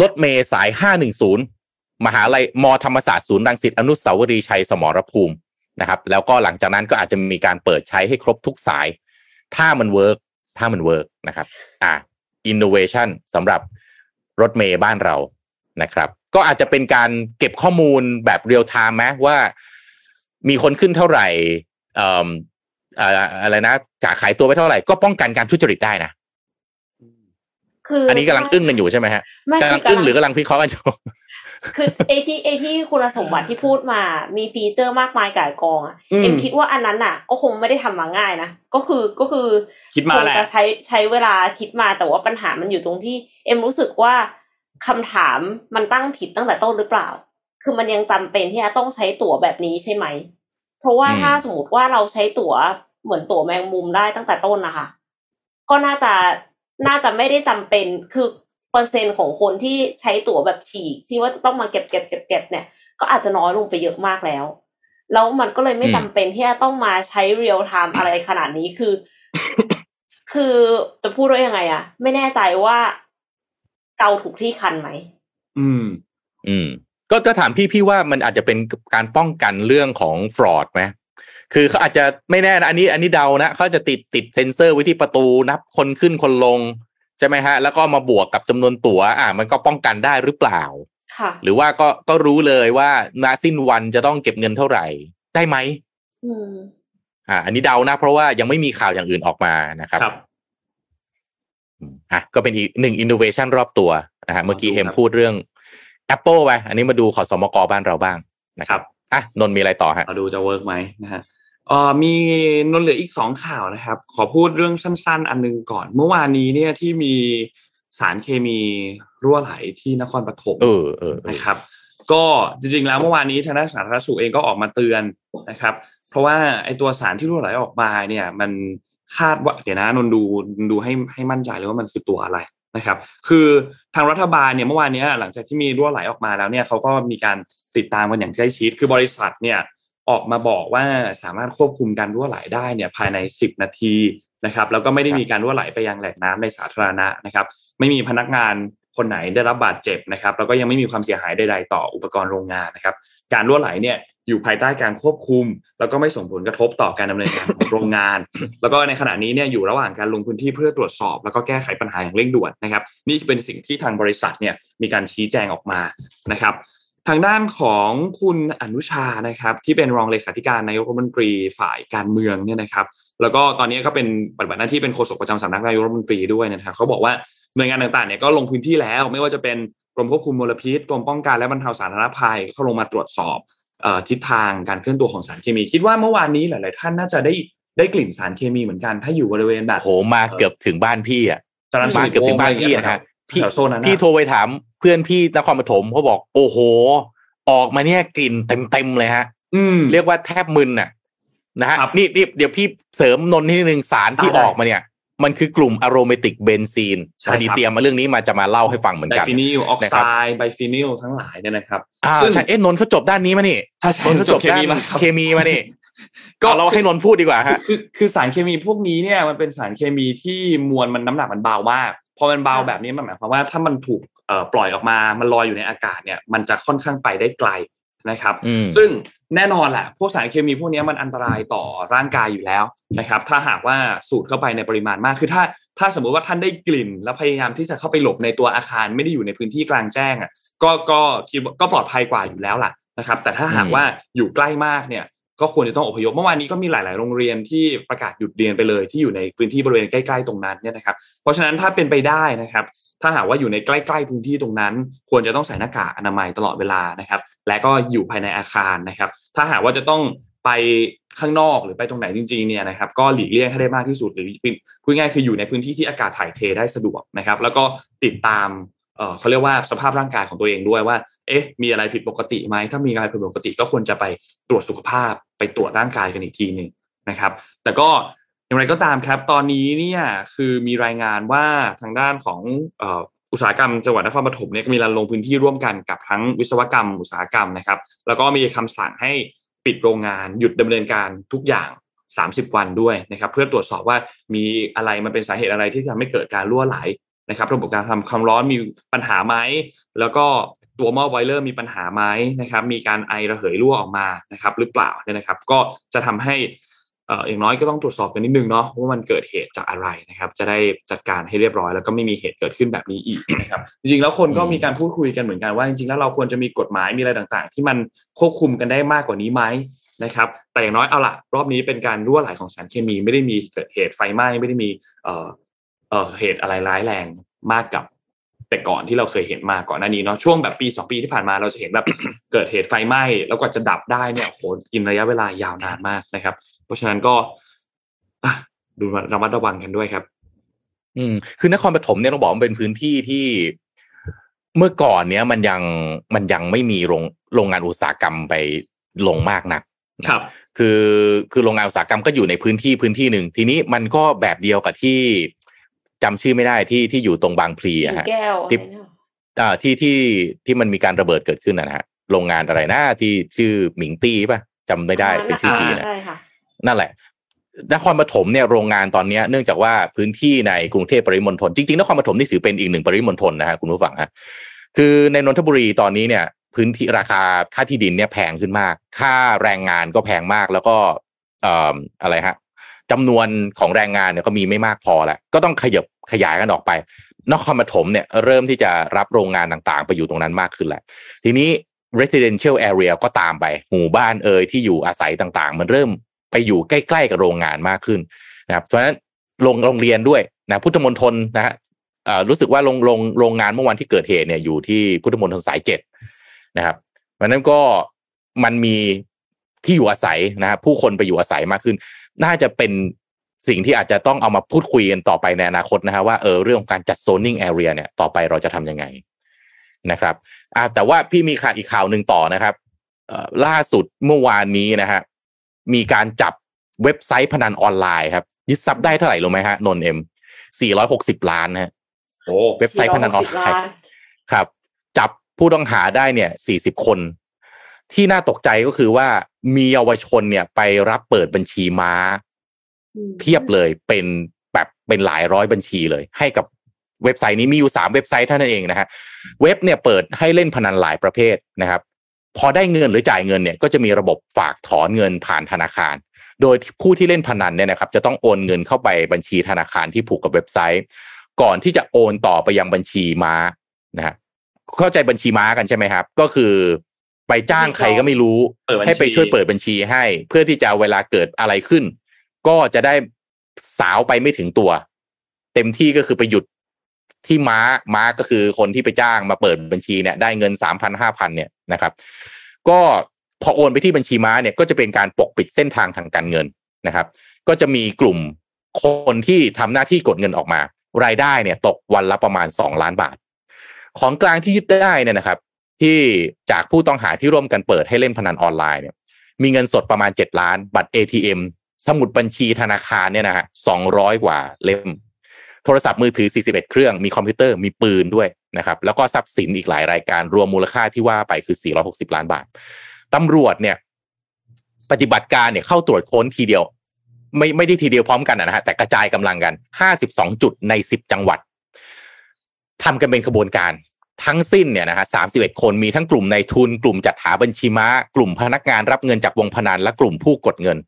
รถเมล์สาย510มหาวิทยาลัยม.ธรรมศาสตร์ศูนย์รังสิตอนุสาวรีย์ชัยสมรภูมินะครับแล้วก็หลังจากนั้นก็อาจจะมีการเปิดใช้ให้ครบทุกสายถ้ามันเวิร์กนะครับอินโนเวชั่นสำหรับรถเมล์บ้านเรานะครับก็อาจจะเป็นการเก็บข้อมูลแบบเรียลไทม์ไหมว่ามีคนขึ้นเท่าไหร่อะไรนะจ่าขายตัวไปเท่าไหร่ก็ป้องกันการทุจริตได้นะคืออันนี้กำลังอึ้งกันอยู่ใช่ไหมฮะกำลังอึ้งหรือกำลังพิเคราะห์กันอยู่คือไอที่คุณสมบัติที่พูดมามีฟีเจอร์มากมายก่ายกองอ่ะเอ็มคิดว่าอันนั้นอ่ะก็คงไม่ได้ทำมาง่ายนะก็คือคิดมาแหละจะใช้เวลาคิดมาแต่ว่าปัญหามันอยู่ตรงที่เอ็มรู้สึกว่าคำถามมันตั้งผิดตั้งแต่ต้นหรือเปล่าคือมันยังจำเป็นที่จะต้องใช้ตั๋วแบบนี้ใช่ไหมเพราะว่าถ้าสมมติว่าเราใช้ตั๋วเหมือนตั๋วแมงมุมได้ตั้งแต่ต้นนะคะก็น่าจะไม่ได้จำเป็นคือเปอร์เซ็นต์ของคนที่ใช้ตั๋วแบบฉีกที่ว่าจะต้องมาเก็บเนี่ยก็อาจจะน้อยลงไปเยอะมากแล้วมันก็เลยไม่จำเป็นที่จะต้องมาใช้เรียลไทม์อะไรขนาดนี้คือ คือจะพูดว่ายังไงอะไม่แน่ใจว่าเกาถูกที่คันไหมก็จะถามพี่ว่ามันอาจจะเป็นการป้องกันเรื่องของฟรอดไหมคือเขาอาจจะไม่แน่นะอันนี้เดานะเขาจะติดเซ็นเซอร์ไว้ที่ประตูนับคนขึ้นคนลงใช่ไหมฮะแล้วก็มาบวกกับจำนวนตั๋วมันก็ป้องกันได้หรือเปล่าค่ะหรือว่าก็รู้เลยว่าณสิ้นวันจะต้องเก็บเงินเท่าไหร่ได้ไหมอันนี้เดานะเพราะว่ายังไม่มีข่าวอย่างอื่นออกมานะครับก็เป็นอีกหนึ่งอินโนเวชั่นรอบตัวนะฮะเมื่อกี้เอ็มพูดเรื่องApple ไปอันนี้มาดูขอสมกบ้านเราบ้างนะครับนนมีอะไรต่อฮะมาดูจะเวิร์กไหมนะฮะมีนนเหลืออีก2ข่าวนะครับขอพูดเรื่องสั้นๆอันนึงก่อนเมื่อวานนี้เนี่ยที่มีสารเคมีรั่วไหลที่นครปฐมนะครับก็จริงๆแล้วเมื่อวานนี้ทางด้านสาธารณสุขเองก็ออกมาเตือนนะครับเพราะว่าไอตัวสารที่รั่วไหลออกมาเนี่ยมันคาดว่าเดี๋ยวนะนนดูให้มั่นใจเลยว่ามันคือตัวอะไรนะครับคือทางรัฐบาลเนี่ยเมื่อวานนี้หลังจากที่มีรั่วไหลออกมาแล้วเนี่ยเขาก็มีการติดตามกันอย่างใกล้ชิดคือบริษัทเนี่ยออกมาบอกว่าสามารถควบคุมการรั่วไหลได้เนี่ยภายใน10นาทีนะครับแล้วก็ไม่ได้มีการรั่วไหลไปยังแหล่งน้ำในสาธารณะนะครับไม่มีพนักงานคนไหนได้รับบาดเจ็บนะครับแล้วก็ยังไม่มีความเสียหายใดๆต่ออุปกรณ์โรงงานนะครับการรั่วไหลเนี่ยอยู่ภายใต้การควบคุมแล้วก็ไม่ส่งผลกระทบต่อการดำเนินการของโรงงาน แล้วก็ในขณะนี้เนี่ยอยู่ระหว่างการลงพื้นที่เพื่อตรวจสอบแล้วก็แก้ไขปัญหาอย่างเร่งด่วนนะครับนี่เป็นสิ่งที่ทางบริษัทเนี่ยมีการชี้แจงออกมานะครับทางด้านของคุณอนุชานะครับที่เป็นรองเลขาธิการนายกรัฐมนตรีฝ่ายการเมืองเนี่ยนะครับแล้วก็ตอนนี้ก็เป็นปฏิบัติหน้าที่เป็นโฆษกประจำสำนักนายกรัฐมนตรีด้วยนะครับเขาบอกว่าหน่วยงานต่างๆเนี่ยก็ลงพื้นที่แล้วไม่ว่าจะเป็นกรมควบคุมมลพิษกรมป้องกันและบรรเทาสาธารณภัยเขาลงมาตรวจสอบทิศทางการเคลื่อนตัวของสารเคมีคิดว่าเมื่อวานนี้หลายๆท่านน่าจะได้กลิ่นสารเคมีเหมือนกันถ้าอยู่บริเวณแบบโหมาเกือบถึงบ้านพี่อ่ะมาเกือบถึงบ้านพี่นะฮะพี่โทรไปถามเพื่อนพี่นครปฐมเขาบอกโอ้โหออกมาเนี่ยกลิ่นเต็มเลยฮะเรียกว่าแทบมึนน่ะนะฮะนี่เดี๋ยวพี่เสริมนนนิดนึงสารที่ออกมาเนี่ย มันคือกลุ่มอะโรเมติกเบนซีนพอดีเตรียมมาเรื่องนี้มาจะมาเล่าให้ฟังเหมือนกันไบฟีนิลออกไซด์ไบฟีนิลทั้งหลายเนี่ยนะครับซึ่งเอ๊ะนนท์เขาจบด้านนี้มานี่นนท์เขาจบด้านเคมีมานี่ก็เราให้นนท์พูดดีกว่าฮะคือสารเคมีพวกนี้เนี่ยมันเป็นสารเคมีที่มวลมันน้ำหนักมันเบามากพอมันเบาแบบนี้มันหมายความว่าถ้ามันถูกปล่อยออกมามันลอยอยู่ในอากาศเนี่ยมันจะค่อนข้างไปได้ไกลนะครับซึ่งแน่นอนแหละพวกสารเคมีพวกนี้มันอันตรายต่อร่างกายอยู่แล้วนะครับถ้าหากว่าสูดเข้าไปในปริมาณมากคือถ้าสมมติว่าท่านได้กลิ่นแล้วพยายามที่จะเข้าไปหลบในตัวอาคารไม่ได้อยู่ในพื้นที่กลางแจ้งอ่ะก็คิดว่าก็ปลอดภัยกว่าอยู่แล้วล่ะนะครับแต่ถ้าหากว่าอยู่ใกล้มากเนี่ยก็ควรจะต้องอพยพเมื่อวานนี้ก็มีหลายๆโรงเรียนที่ประกาศหยุดเรียนไปเลยที่อยู่ในพื้นที่บริเวณใกล้ๆตรงนั้นเนี่ยนะครับเพราะฉะนั้นถ้าเป็นไปได้นะครับถ้าหากว่าอยู่ในใกล้ๆพื้นที่ตรงนั้นควรจะต้องใส่หน้ากากอนามัยตลอดเวลานะครับและก็อยู่ภายในอาคารนะครับถ้าหากว่าจะต้องไปข้างนอกหรือไปตรงไหนจริงๆเนี่ยนะครับก็หลีกเลี่ยงให้ได้มากที่สุดหรือพูดง่ายคืออยู่ในพื้นที่ที่อากาศถ่ายเทได้สะดวกนะครับแล้วก็ติดตามเขาเรียกว่าสภาพร่างกายของตัวเองด้วยว่าเอ๊ะมีอะไรผิดปกติไหมถ้ามีอะไรผิดปกติก็ควรจะไปตรวจสุขภาพไปตรวจร่างกายกันอีกทีนึงนะครับแต่ก็อย่างไรก็ตามครับตอนนี้เนี่ยคือมีรายงานว่าทางด้านของอุตสาหกรรมจังหวัดนครปฐมเนี่ยก็มีการลงพื้นที่ร่วมกันกับทั้งวิศวกรรมอุตสาหกรรมนะครับแล้วก็มีคำสั่งให้ปิดโรงงานหยุดดำเนินการทุกอย่าง30วันด้วยนะครับเพื่อตรวจสอบว่ามีอะไรมันเป็นสาเหตุอะไรที่ทำให้เกิดการรั่วไหลนะครับระบบการทำความร้อนมีปัญหาไหมแล้วก็ตัวหม้อไบเลอร์มีปัญหาไหมนะครับมีการไอระเหยรั่วออกมานะครับหรือเปล่าเนี่ยนะครับก็จะทำให้อย่างน้อยก็ต้องตรวจสอบกันนิดนึงเนาะว่ามันเกิดเหตุจากอะไรนะครับจะได้จัดการให้เรียบร้อยแล้วก็ไม่มีเหตุเกิดขึ้นแบบนี้อีกนะครับจริงๆแล้วคนก็มีการพูดคุยกันเหมือนกันว่าจริงๆแล้วเราควรจะมีกฎหมายมีอะไรต่างๆที่มันควบคุมกันได้มากกว่านี้ไหมนะครับแต่อย่างน้อยเอาละรอบนี้เป็นการรั่วไหลของสารเคมีไม่ได้มีเกิดเหตุไฟไหม้ไม่ได้มีเหตุอะไรร้ายแรงมากกับแต่ก่อนที่เราเคยเห็นมาก่อนหน้านี้เนาะช่วงแบบปี2ปีที่ผ่านมาเราจะเห็นแบบ เกิดเหตุไฟไหม้แล้วกว่าจะดับได้เนี่ยโหกินระยะเวลายาวนานมากนะครับเพราะฉะนั้นก็ดูระมัดระวังกันด้วยครับคือนครปฐมเนี่ยเราบอกมันเป็นพื้นที่ที่เมื่อก่อนเนี่ยมันยังไม่มีโรงงานอุตสาหกรรมไปลงมากนักครับคือโรงงานอุตสาหกรรมก็อยู่ในพื้นที่นึงทีนี้มันก็แบบเดียวกับที่จำชื่อไม่ได้ที่อยู่ตรงบางพลีอะฮะที่มันมีการระเบิดเกิดขึ้นนะฮะโรงงานอะไรนะที่ชื่อหมิงตี้ป่ะจำไม่ได้เป็นชื่อจีนนะนั่นแหละนครปฐมเนี่ยโรงงานตอนนี้เนื่องจากว่าพื้นที่ในกรุงเทพปริมณฑลจริงๆนครปฐมนี่ถือเป็นอีกหนึ่งปริมณฑลนะฮะคุณผู้ฟังฮะคือในนนทบุรีตอนนี้เนี่ยพื้นที่ราคาค่าที่ดินเนี่ยแพงขึ้นมากค่าแรงงานก็แพงมากแล้วก็อะไรฮะจำนวนของแรงงานเนี่ยก็มีไม่มากพอแล้วก็ต้องขยายกันออกไปนครปฐมเนี่ยเริ่มที่จะรับโรงงานต่างๆไปอยู่ตรงนั้นมากขึ้นแล้วทีนี้ residential area ก็ตามไปหมู่บ้านที่อยู่อาศัยต่างๆมันเริ่มไปอยู่ใกล้ๆกับโรงงานมากขึ้นนะครับเพราะฉะนั้นโรงเรียนด้วยนะพุทธมณฑลนะฮะรู้สึกว่าโรงงานเมื่อวันที่เกิดเหตุเนี่ยอยู่ที่พุทธมณฑลสาย7นะครับเพราะนั้นก็มันมีที่อยู่อาศัยนะครับผู้คนไปอยู่อาศัยมากขึ้นน่าจะเป็นสิ่งที่อาจจะต้องเอามาพูดคุยกันต่อไปในอนาคตนะฮะว่าเรื่องการจัดโซนนิ่งแอเรียเนี่ยต่อไปเราจะทำยังไงนะครับแต่ว่าพี่มีข่าวอีกข่าวหนึ่งต่อนะครับล่าสุดเมื่อวานนี้นะฮะมีการจับเว็บไซต์พนันออนไลน์ครับยึดทรัพย์ได้เท่าไหร่รู้ไหมฮะนนเอ็ม460 ล้านฮะโอ้เว็บไซต์พนันออนไลน์ครับจับผู้ต้องหาได้เนี่ย40 คนที่น่าตกใจก็คือว่ามีเยาวชนเนี่ยไปรับเปิดบัญชีม้าเพียบเลยเป็นแบบเป็นหลายร้อยบัญชีเลยให้กับเว็บไซต์นี้มีอยู่3เว็บไซต์เท่านั้นเองนะฮะเว็บเนี่ยเปิดให้เล่นพนันหลายประเภทนะครับพอได้เงินหรือจ่ายเงินเนี่ยก็จะมีระบบฝากถอนเงินผ่านธนาคารโดยผู้ที่เล่นพนันเนี่ยนะครับจะต้องโอนเงินเข้าไปบัญชีธนาคารที่ผูกกับเว็บไซต์ก่อนที่จะโอนต่อไปยังบัญชีม้านะฮะเข้าใจบัญชีม้ากันใช่ไหมครับก็คือไปจ้างใครก็ไม่รู้ให้ไปช่วยเปิดบัญชีให้เพื่อที่จะเวลาเกิดอะไรขึ้นก็จะได้สาวไปไม่ถึงตัวเต็มที่ก็คือไปหยุดที่ม้าก็คือคนที่ไปจ้างมาเปิดบัญชีเนี่ยได้เงิน 3,000 5,000 เนี่ยนะครับก็พอโอนไปที่บัญชีม้าเนี่ยก็จะเป็นการปกปิดเส้นทางทางการเงินนะครับก็จะมีกลุ่มคนที่ทำหน้าที่กดเงินออกมารายได้เนี่ยตกวันละประมาณ2 ล้านบาทของกลางที่ยึดได้เนี่ยนะครับที่จากผู้ต้องหาที่ร่วมกันเปิดให้เล่นพนันออนไลน์เนี่ยมีเงินสดประมาณ7 ล้านบัตร ATM สมุดบัญชีธนาคารเนี่ยนะฮะ200 กว่าเล่ม โทรศัพท์มือถือ41เครื่องมีคอมพิวเตอร์มีปืนด้วยนะครับแล้วก็ทรัพย์สินอีกหลายรายการรวมมูลค่าที่ว่าไปคือ460ล้านบาทตำรวจเนี่ยปฏิบัติการเนี่ยเข้าตรวจค้นทีเดียวไม่ได้ทีเดียวพร้อมกันนะฮะแต่กระจายกำลังกัน52จุดใน10จังหวัดทำกันเป็นขบวนการทั้งสิ้นเนี่ยนะฮะ31คนมีทั้งกลุ่มนายทุนกลุ่มจัดหาบัญชีม้ากลุ่มพนักงานรับเงินจากวงพนันและกลุ่มผู้กดเงิน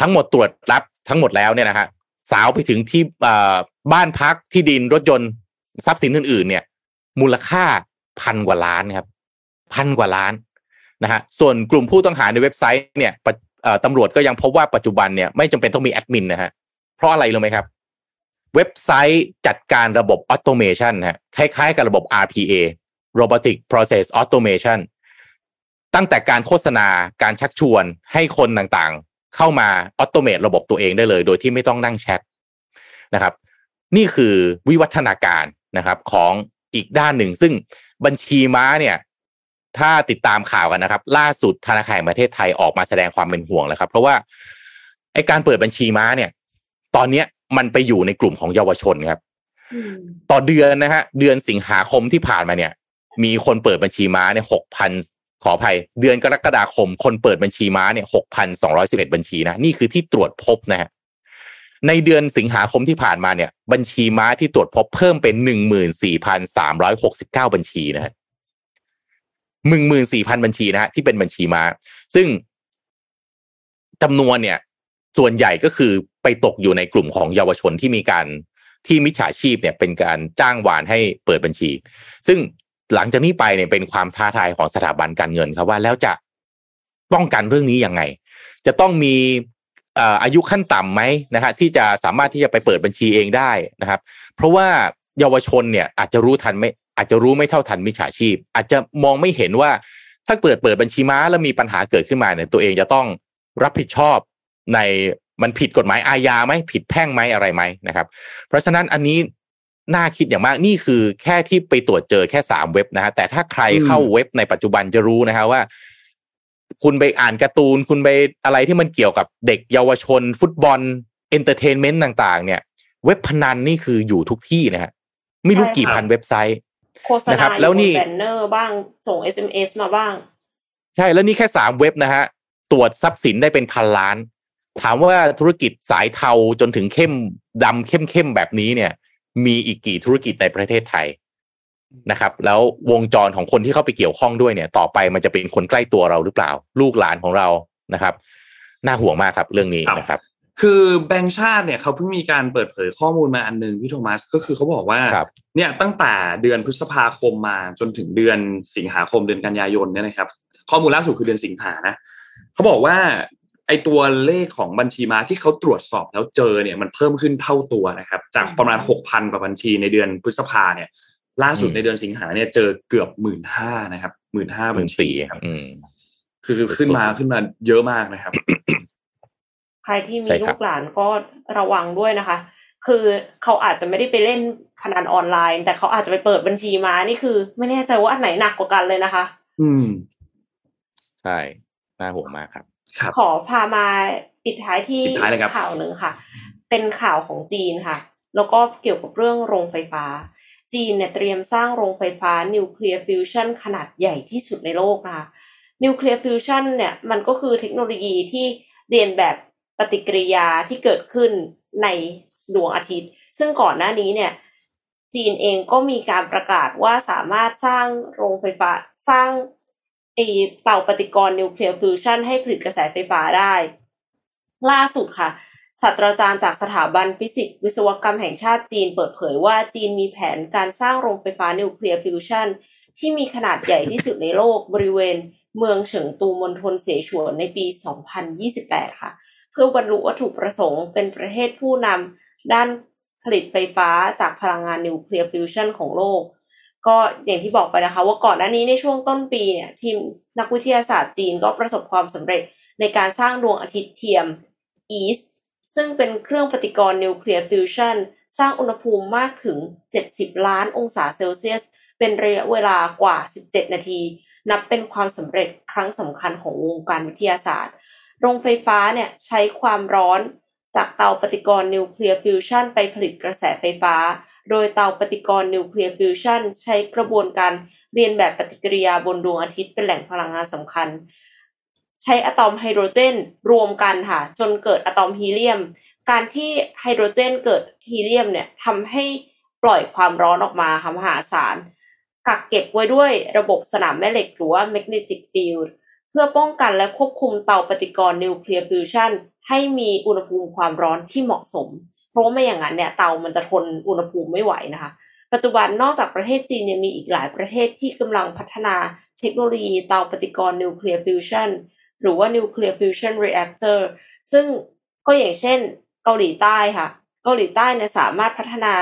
ทั้งหมดตรวจรับทั้งหมดแล้วเนี่ยนะฮะสาวไปถึงที่บ้านพักที่ดินรถยนต์ทรัพย์สินอื่นๆเนี่ยมูลค่า1,000 กว่าล้านครับ1,000 กว่าล้านนะฮะส่วนกลุ่มผู้ต้องหาในเว็บไซต์เนี่ยตำรวจก็ยังพบว่าปัจจุบันเนี่ยไม่จำเป็นต้องมีแอดมินนะฮะเพราะอะไรรู้ไหมครับเว็บไซต์จัดการระบบออโตเมชันฮะคล้ายๆกับระบบ RPA Robotic Process Automation ตั้งแต่การโฆษณาการชักชวนให้คนต่างๆเข้ามาออโตเมตระบบตัวเองได้เลยโดยที่ไม่ต้องนั่งแชทนะครับนี่คือวิวัฒนาการนะครับของอีกด้านหนึ่งซึ่งบัญชีม้าเนี่ยถ้าติดตามข่าวกันนะครับล่าสุดธนาคารแห่งประเทศไทยออกมาแสดงความเป็นห่วงแล้วครับเพราะว่าไอ้การเปิดบัญชีม้าเนี่ยตอนนี้มันไปอยู่ในกลุ่มของเยาวชนครับต่อเดือนนะฮะเดือนสิงหาคมที่ผ่านมาเนี่ยมีคนเปิดบัญชีม้าเนี่ย 6,000 ขออภัยเดือนกรกฎาคมคนเปิดบัญชีม้าเนี่ย 6,211 บัญชีนะนี่คือที่ตรวจพบนะฮะในเดือนสิงหาคมที่ผ่านมาเนี่ยบัญชีม้าที่ตรวจพบเพิ่มเป็น 14,369 บัญชีนะฮะ 14,000 บัญชีนะฮะที่เป็นบัญชีม้าซึ่งจำนวนเนี่ยส่วนใหญ่ก็คือไปตกอยู่ในกลุ่มของเยาวชนที่มีการที่มิจฉาชีพเนี่ยเป็นการจ้างวานให้เปิดบัญชีซึ่งหลังจากนี้ไปเนี่ยเป็นความท้าทายของสถาบันการเงินครับว่าแล้วจะป้องกันเรื่องนี้ยังไงจะต้องมีอายุขั้นต่ำไหมนะฮะที่จะสามารถที่จะไปเปิดบัญชีเองได้นะครับเพราะว่าเยาวชนเนี่ยอาจจะรู้ไม่เท่าทันมิจฉาชีพอาจจะมองไม่เห็นว่าถ้าเปิดบัญชีม้าแล้วมีปัญหาเกิดขึ้นมาเนี่ยตัวเองจะต้องรับผิดชอบในมันผิดกฎหมายอาญาไหมผิดแพ่งไหมอะไรไหมนะครับเพราะฉะนั้นอันนี้น่าคิดอย่างมากนี่คือแค่ที่ไปตรวจเจอแค่3เว็บนะฮะแต่ถ้าใครเข้าเว็บในปัจจุบันจะรู้นะฮะว่าคุณไปอ่านการ์ตูนคุณไปอะไรที่มันเกี่ยวกับเด็กเยาวชนฟุตบอลเอนเตอร์เทนเมนต์ต่างๆเนี่ยเว็บพนันนี่คืออยู่ทุกที่นะฮะไม่รู้กี่พันเว็บไซต์โฆษณาแล้วนี่แบนเนอร์บ้างส่ง SMS มาบ้างใช่แล้วนี่แค่3เว็บนะฮะตรวจทรัพย์สินได้เป็น1,000 ล้านถามว่าธุรกิจสายเทาจนถึงเข้มดำเข้มแบบนี้เนี่ยมีอีกกี่ธุรกิจในประเทศไทยนะครับแล้ววงจรของคนที่เข้าไปเกี่ยวข้องด้วยเนี่ยต่อไปมันจะเป็นคนใกล้ตัวเราหรือเปล่าลูกหลานของเรานะครับน่าห่วงมากครับเรื่องนี้นะครับคือแบงก์ชาติเนี่ยเขาเพิ่งมีการเปิดเผยข้อมูลมาอันนึงพี่โทมัสก็คือเขาบอกว่าเนี่ยตั้งแต่เดือนพฤษภาคมมาจนถึงเดือนสิงหาคมเดือนกันยายนเนี่ยนะครับข้อมูลล่าสุดคือเดือนสิงหานะเขาบอกว่าไอตัวเลขของบัญชีม้าที่เขาตรวจสอบแล้วเจอเนี่ยมันเพิ่มขึ้นเท่าตัวนะครับจากประมาณ 6,000 กว่าบัญชีในเดือนพฤษภาเนี่ยล่าสุดในเดือนสิงหาเนี่ยเจอเกือบ 15,000 นะครับ 15,000 บัญชีครับคือขึ้นมาเยอะมากนะครับใครที่มีลูกหลานก็ระวังด้วยนะคะคือเขาอาจจะไม่ได้ไปเล่นพนันออนไลน์แต่เขาอาจจะไปเปิดบัญชีม้านี่คือไม่แน่ใจว่าอันไหนหนักกว่ากันเลยนะคะใช่น่าห่วงมากครับขอพามาปิดท้ายที่ข่าวหนึ่งค่ะเป็นข่าวของจีนค่ะแล้วก็เกี่ยวกับเรื่องโรงไฟฟ้าจีนเนี่ยเตรียมสร้างโรงไฟฟ้านิวเคลียร์ฟิวชั่นขนาดใหญ่ที่สุดในโลกนะคะนิวเคลียร์ฟิวชั่นเนี่ยมันก็คือเทคโนโลยีที่เรียนแบบปฏิกิริยาที่เกิดขึ้นในดวงอาทิตย์ซึ่งก่อนหน้านี้เนี่ยจีนเองก็มีการประกาศว่าสามารถสร้างโรงไฟฟ้าสร้างเตาปฏิกรณ์นิวเคลียร์ฟิวชั่นให้ผลิตกระแสไฟฟ้าได้ล่าสุดค่ะศาสตราจารย์จากสถาบันฟิสิกส์วิศวกรรมแห่งชาติจีนเปิดเผยว่าจีนมีแผนการสร้างโรงไฟฟ้านิวเคลียร์ฟิวชั่นที่มีขนาดใหญ่ที่สุดในโลกบริเวณเมืองเฉิงตูมณฑลเสฉวนในปี 2028 ค่ะเพื่อบรรลุวัตถุประสงค์เป็นประเทศผู้นำด้านผลิตไฟฟ้าจากพลังงานนิวเคลียร์ฟิวชั่นของโลกก็อย่างที่บอกไปนะคะว่าก่อนหน้านี้ในช่วงต้นปีเนี่ยทีมนักวิทยาศาสตร์จีนก็ประสบความสำเร็จในการสร้างดวงอาทิตย์เทียม EAST ซึ่งเป็นเครื่องปฏิกรณ์นิวเคลียร์ฟิวชั่นสร้างอุณหภูมิมากถึง70ล้านองศาเซลเซียสเป็นระยะเวลากว่า17นาทีนับเป็นความสำเร็จครั้งสำคัญของวงการวิทยาศาสตร์โรงไฟฟ้าเนี่ยใช้ความร้อน จากเตาปฏิกรณ์นิวเคลียร์ฟิวชั่นไปผลิตกระแสไฟฟ้าโดยเตาปฏิกรณ์นิวเคลียร์ฟิวชั่นใช้กระบวนการเรียนแบบปฏิกิริยาบนดวงอาทิตย์เป็นแหล่งพลังงานสำคัญใช้อะตอมไฮโดรเจนรวมกันค่ะจนเกิดอะตอมฮีเลียมการที่ไฮโดรเจนเกิดฮีเลียมเนี่ยทำให้ปล่อยความร้อนออกมาค่ะมหาศาลกักเก็บไว้ด้วยระบบสนามแม่เหล็กหรือว่า magnetic field เพื่อป้องกันและควบคุมเตาปฏิกรณ์นิวเคลียร์ฟิวชั่นให้มีอุณหภูมิความร้อนที่เหมาะสมเพราะไม่อย่างนั้นเนี่ยเตามันจะทนอุณหภูมิไม่ไหวนะคะปัจจุบันนอกจากประเทศจีนยังมีอีกหลายประเทศที่กำลังพัฒนาเทคโนโลยีเตาปฏิกรณ์นิวเคลียร์ฟิวชั่นหรือว่า Nuclear Fusion Reactor ซึ่งก็อย่างเช่นเกาหลีใต้ค่ะเกาหลีใต้เนี่ยสามารถพัฒนา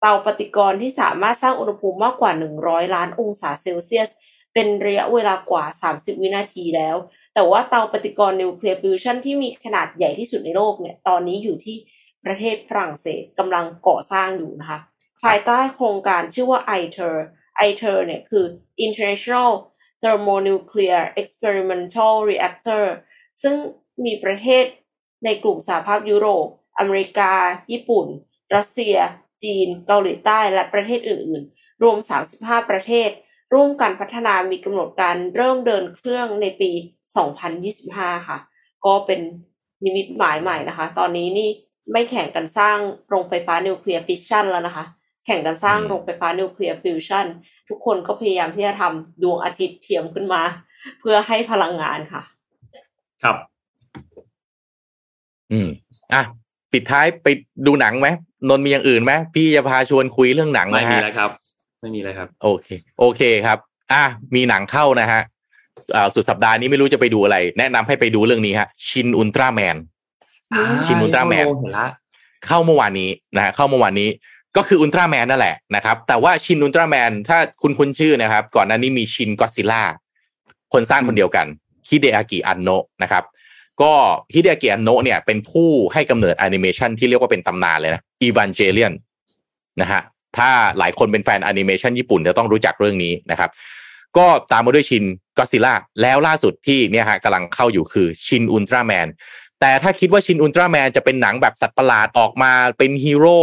เตาปฏิกรณ์ที่สามารถสร้างอุณหภูมิมากกว่า100ล้านองศาเซลเซียสเป็นระยะเวลากว่า30วินาทีแล้วแต่ว่าเตาปฏิกรณ์ Nuclear Fusion ที่มีขนาดใหญ่ที่สุดในโลกเนี่ยตอนนี้อยู่ที่ประเทศฝรั่งเศสกำลังก่อสร้างอยู่นะคะภายใต้โครงการชื่อว่า ITER เนี่ยคือ International Thermonuclear Experimental Reactor ซึ่งมีประเทศในกลุ่มสหภาพยุโรปอเมริกาญี่ปุ่นรัสเซียจีนเกาหลีใต้และประเทศอื่นๆรวม35ประเทศร่วมกันพัฒนามีกำหนดการเริ่มเดินเครื่องในปี2025ค่ะก็เป็นนิมิตหมายใหม่นะคะตอนนี้นี่ไม่แข่งกันสร้างโรงไฟฟ้านิวเคลียร์ฟิชชั่นแล้วนะคะแข่งกันสร้างโรงไฟฟ้านิวเคลียร์ฟิวชั่นทุกคนก็พยายามที่จะทำดวงอาทิตย์เทียมขึ้นมาเพื่อให้พลังงานค่ะครับปิดท้ายไปดูหนังไหมนนมีอย่างอื่นไหมพี่จะพาชวนคุยเรื่องหนังไหมฮะไม่มีแล้วครับไม่มีแล้วครับโอเคครับมีหนังเข้านะฮะสุดสัปดาห์นี้ไม่รู้จะไปดูอะไรแนะนำให้ไปดูเรื่องนี้ฮะชินอุลตร้าแมนเข้าเมื่อวานนี้นะฮะเข้าเมื่อวานนี้ก็คืออุลตร้าแมนนั่นแหละนะครับแต่ว่าชินอุลตร้าแมนถ้าคุณชื่อนะครับก่อนหน้านี้มีชินก็อดซิลล่าคนสร้างคนเดียวกันฮิเดอากิอันโนะนะครับก็ฮิเดอากิอันโนะเนี่ยเป็นผู้ให้กำเนิดแอนิเมชันที่เรียกว่าเป็นตำนานเลยนะอีวานเจเลียนนะฮะถ้าหลายคนเป็นแฟนแอนิเมชันญี่ปุ่นจะต้องรู้จักเรื่องนี้นะครับก็ตามมาด้วยชินก็อดซิลล่าแล้วล่าสุดที่เนี่ยฮะกำลังเข้าอยู่คือชินอุลตร้าแมนแต่ถ้าคิดว่าชินอุลตร้าแมนจะเป็นหนังแบบสัตว์ประหลาดออกมาเป็นฮีโร่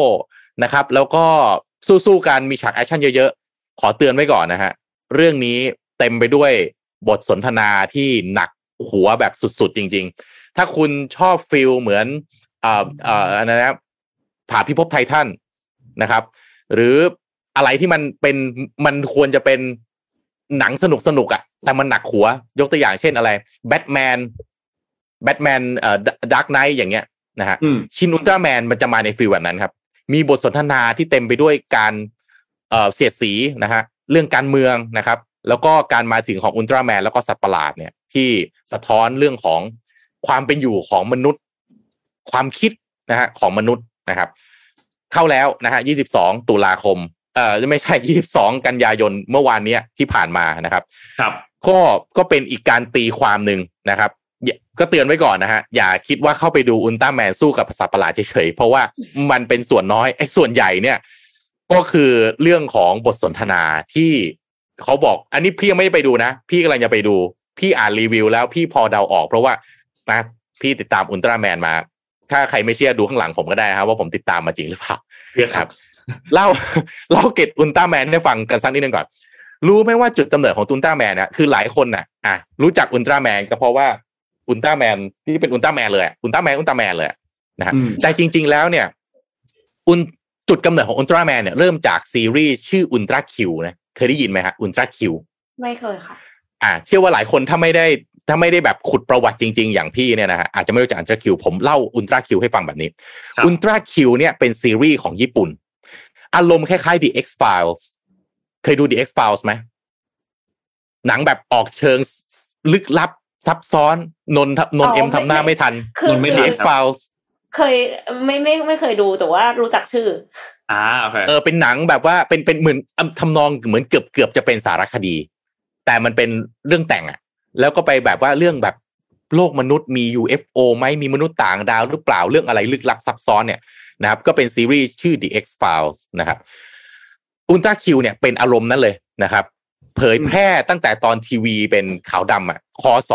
นะครับแล้วก็สู้ๆกันมีฉากแอคชั่นเยอะๆขอเตือนไว้ก่อนนะฮะเรื่องนี้เต็มไปด้วยบทสนทนาที่หนักหัวแบบสุดๆจริงๆถ้าคุณชอบฟิลเหมือนนะครับผ่าพิภพไททันนะครับหรืออะไรที่มันควรจะเป็นหนังสนุกๆอ่ะแต่มันหนักหัวยกตัวอย่างเช่นอะไรแบทแมนดาร์กไนท์อย่างเงี้ยนะฮะชินอุลตร้าแมนมันจะมาในฟิลแบบนั้นครับมีบทสนทนาที่เต็มไปด้วยการเสียดสีนะฮะเรื่องการเมืองนะครับแล้วก็การมาถึงของอุลตร้าแมนแล้วก็สัตว์ประหลาดเนี่ยที่สะท้อนเรื่องของความเป็นอยู่ของมนุษย์ความคิดนะฮะของมนุษย์นะครับเข้าแล้วนะฮะ22ตุลาคมไม่ใช่22กันยายนเมื่อวานเนี้ยที่ผ่านมานะครับครับก็เป็นอีกการตีความนึงนะครับก็เตือนไว้ก่อนนะฮะอย่าคิดว่าเข้าไปดูอุลตร้าแมนสู้กับสัตว์ประหลาดเฉยๆเพราะว่ามันเป็นส่วนน้อยไอ้ส่วนใหญ่เนี่ยก็คือเรื่องของบทสนทนาที่เขาบอกอันนี้พี่ยังไม่ได้ไปดูนะพี่กำลังจะไปดูพี่อ่านรีวิวแล้วพี่พอเดาออกเพราะว่าพี่ติดตามอุลตร้าแมนมาถ้าใครไม่เชื่อดูข้างหลังผมก็ได้ครับว่าผมติดตามมาจริงหรือเปล่าครับเล่าเกตอุลตร้าแมนให้ฟังกันสักนิดนึงก่อนรู้ไหมว่าจุดกำเนิดของอุลตร้าแมนนะคือหลายคนน่ะรู้จักอุลตร้าแมนก็เพราะว่าอุลตร้าแมนที่เป็นอุลตร้าแมนเลยนะฮะแต่จริงๆแล้วเนี่ยจุดกำเนิดของอุลตร้าแมนเนี่ยเริ่มจากซีรีส์ชื่ออุลตร้าคิวนะเคยได้ยินไหมฮะอุลตร้าคิวไม่เคยค่ะเชื่อว่าหลายคนถ้าไม่ได้แบบขุดประวัติจริงๆอย่างพี่เนี่ยนะฮะอาจจะไม่รู้จักอุลตร้าคิวผมเล่าอุลตร้าคิวให้ฟังแบบนี้อุลตร้าคิวเนี่ยเป็นซีรีส์ของญี่ปุ่นอารมณ์คล้ายๆ The X-Files เคยดู The X-Files มั้ยหนังแบบออกเชิงลึกลับซับซ้อนนนเอ็มทำหน้าไม่ทันนนไม่ดี X-Files เคยไม่เคยดูแต่ว่ารู้จักชื่อโอเคเป็นหนังแบบว่าเป็นเหมือนทำนองเหมือนเกือบจะเป็นสารคดีแต่มันเป็นเรื่องแต่งแล้วก็ไปแบบว่าเรื่องแบบโลกมนุษย์มี UFO ไหมมีมนุษย์ต่างดาวหรือเปล่าเรื่องอะไรลึกลับซับซ้อนเนี่ยนะครับก็เป็นซีรีส์ชื่อ The X-Files นะครับ Ultra Q เนี่ยเป็นอารมณ์นั้นเลยนะครับเผยแพร่ตั้งแต่ตอนทีวีเป็นขาวดำคศ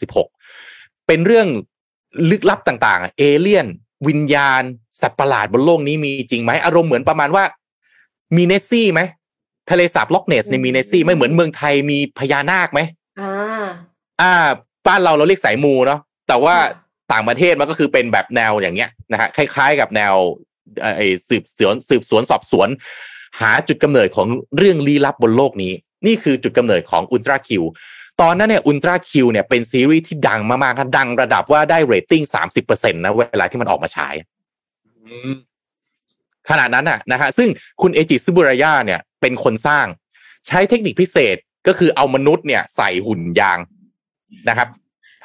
.1966เป็นเรื่อง ลึกลับต่างๆเอเลี่ยนวิญญาณสัตว์ประหลาดบนโลกนี้มีจริงไหมอารมณ์เหมือนประมาณว่ามีเนสซี่ไหมทะเลสาบล็อกเนสเนี่ยมีเนสซี่ไม่เหมือนเมืองไทยมีพญานาคไหมบ้านเราเรียกสายมูเนาะแต่ว่าต่างประเทศมันก็คือเป็นแบบแนวอย่างเงี้ยนะฮะคล้ายๆกับแนวสืบสวนสอบสวนหาจุดกำเนิดของเรื่องลี้ลับบนโลกนี้นี่คือจุดกำเนิดของอุลตร้าคิวตอนนั้นเนี่ยอุลตร้าคิวเนี่ยเป็นซีรีส์ที่ดังมากๆดังระดับว่าได้เรตติ้ง 30% นะเวลาที่มันออกมาฉายขนาดนั้นน่ะนะฮะซึ่งคุณเอจิซึบุระยะเนี่ยเป็นคนสร้างใช้เทคนิคพิเศษก็คือเอามนุษย์เนี่ยใส่หุ่นยางนะครับ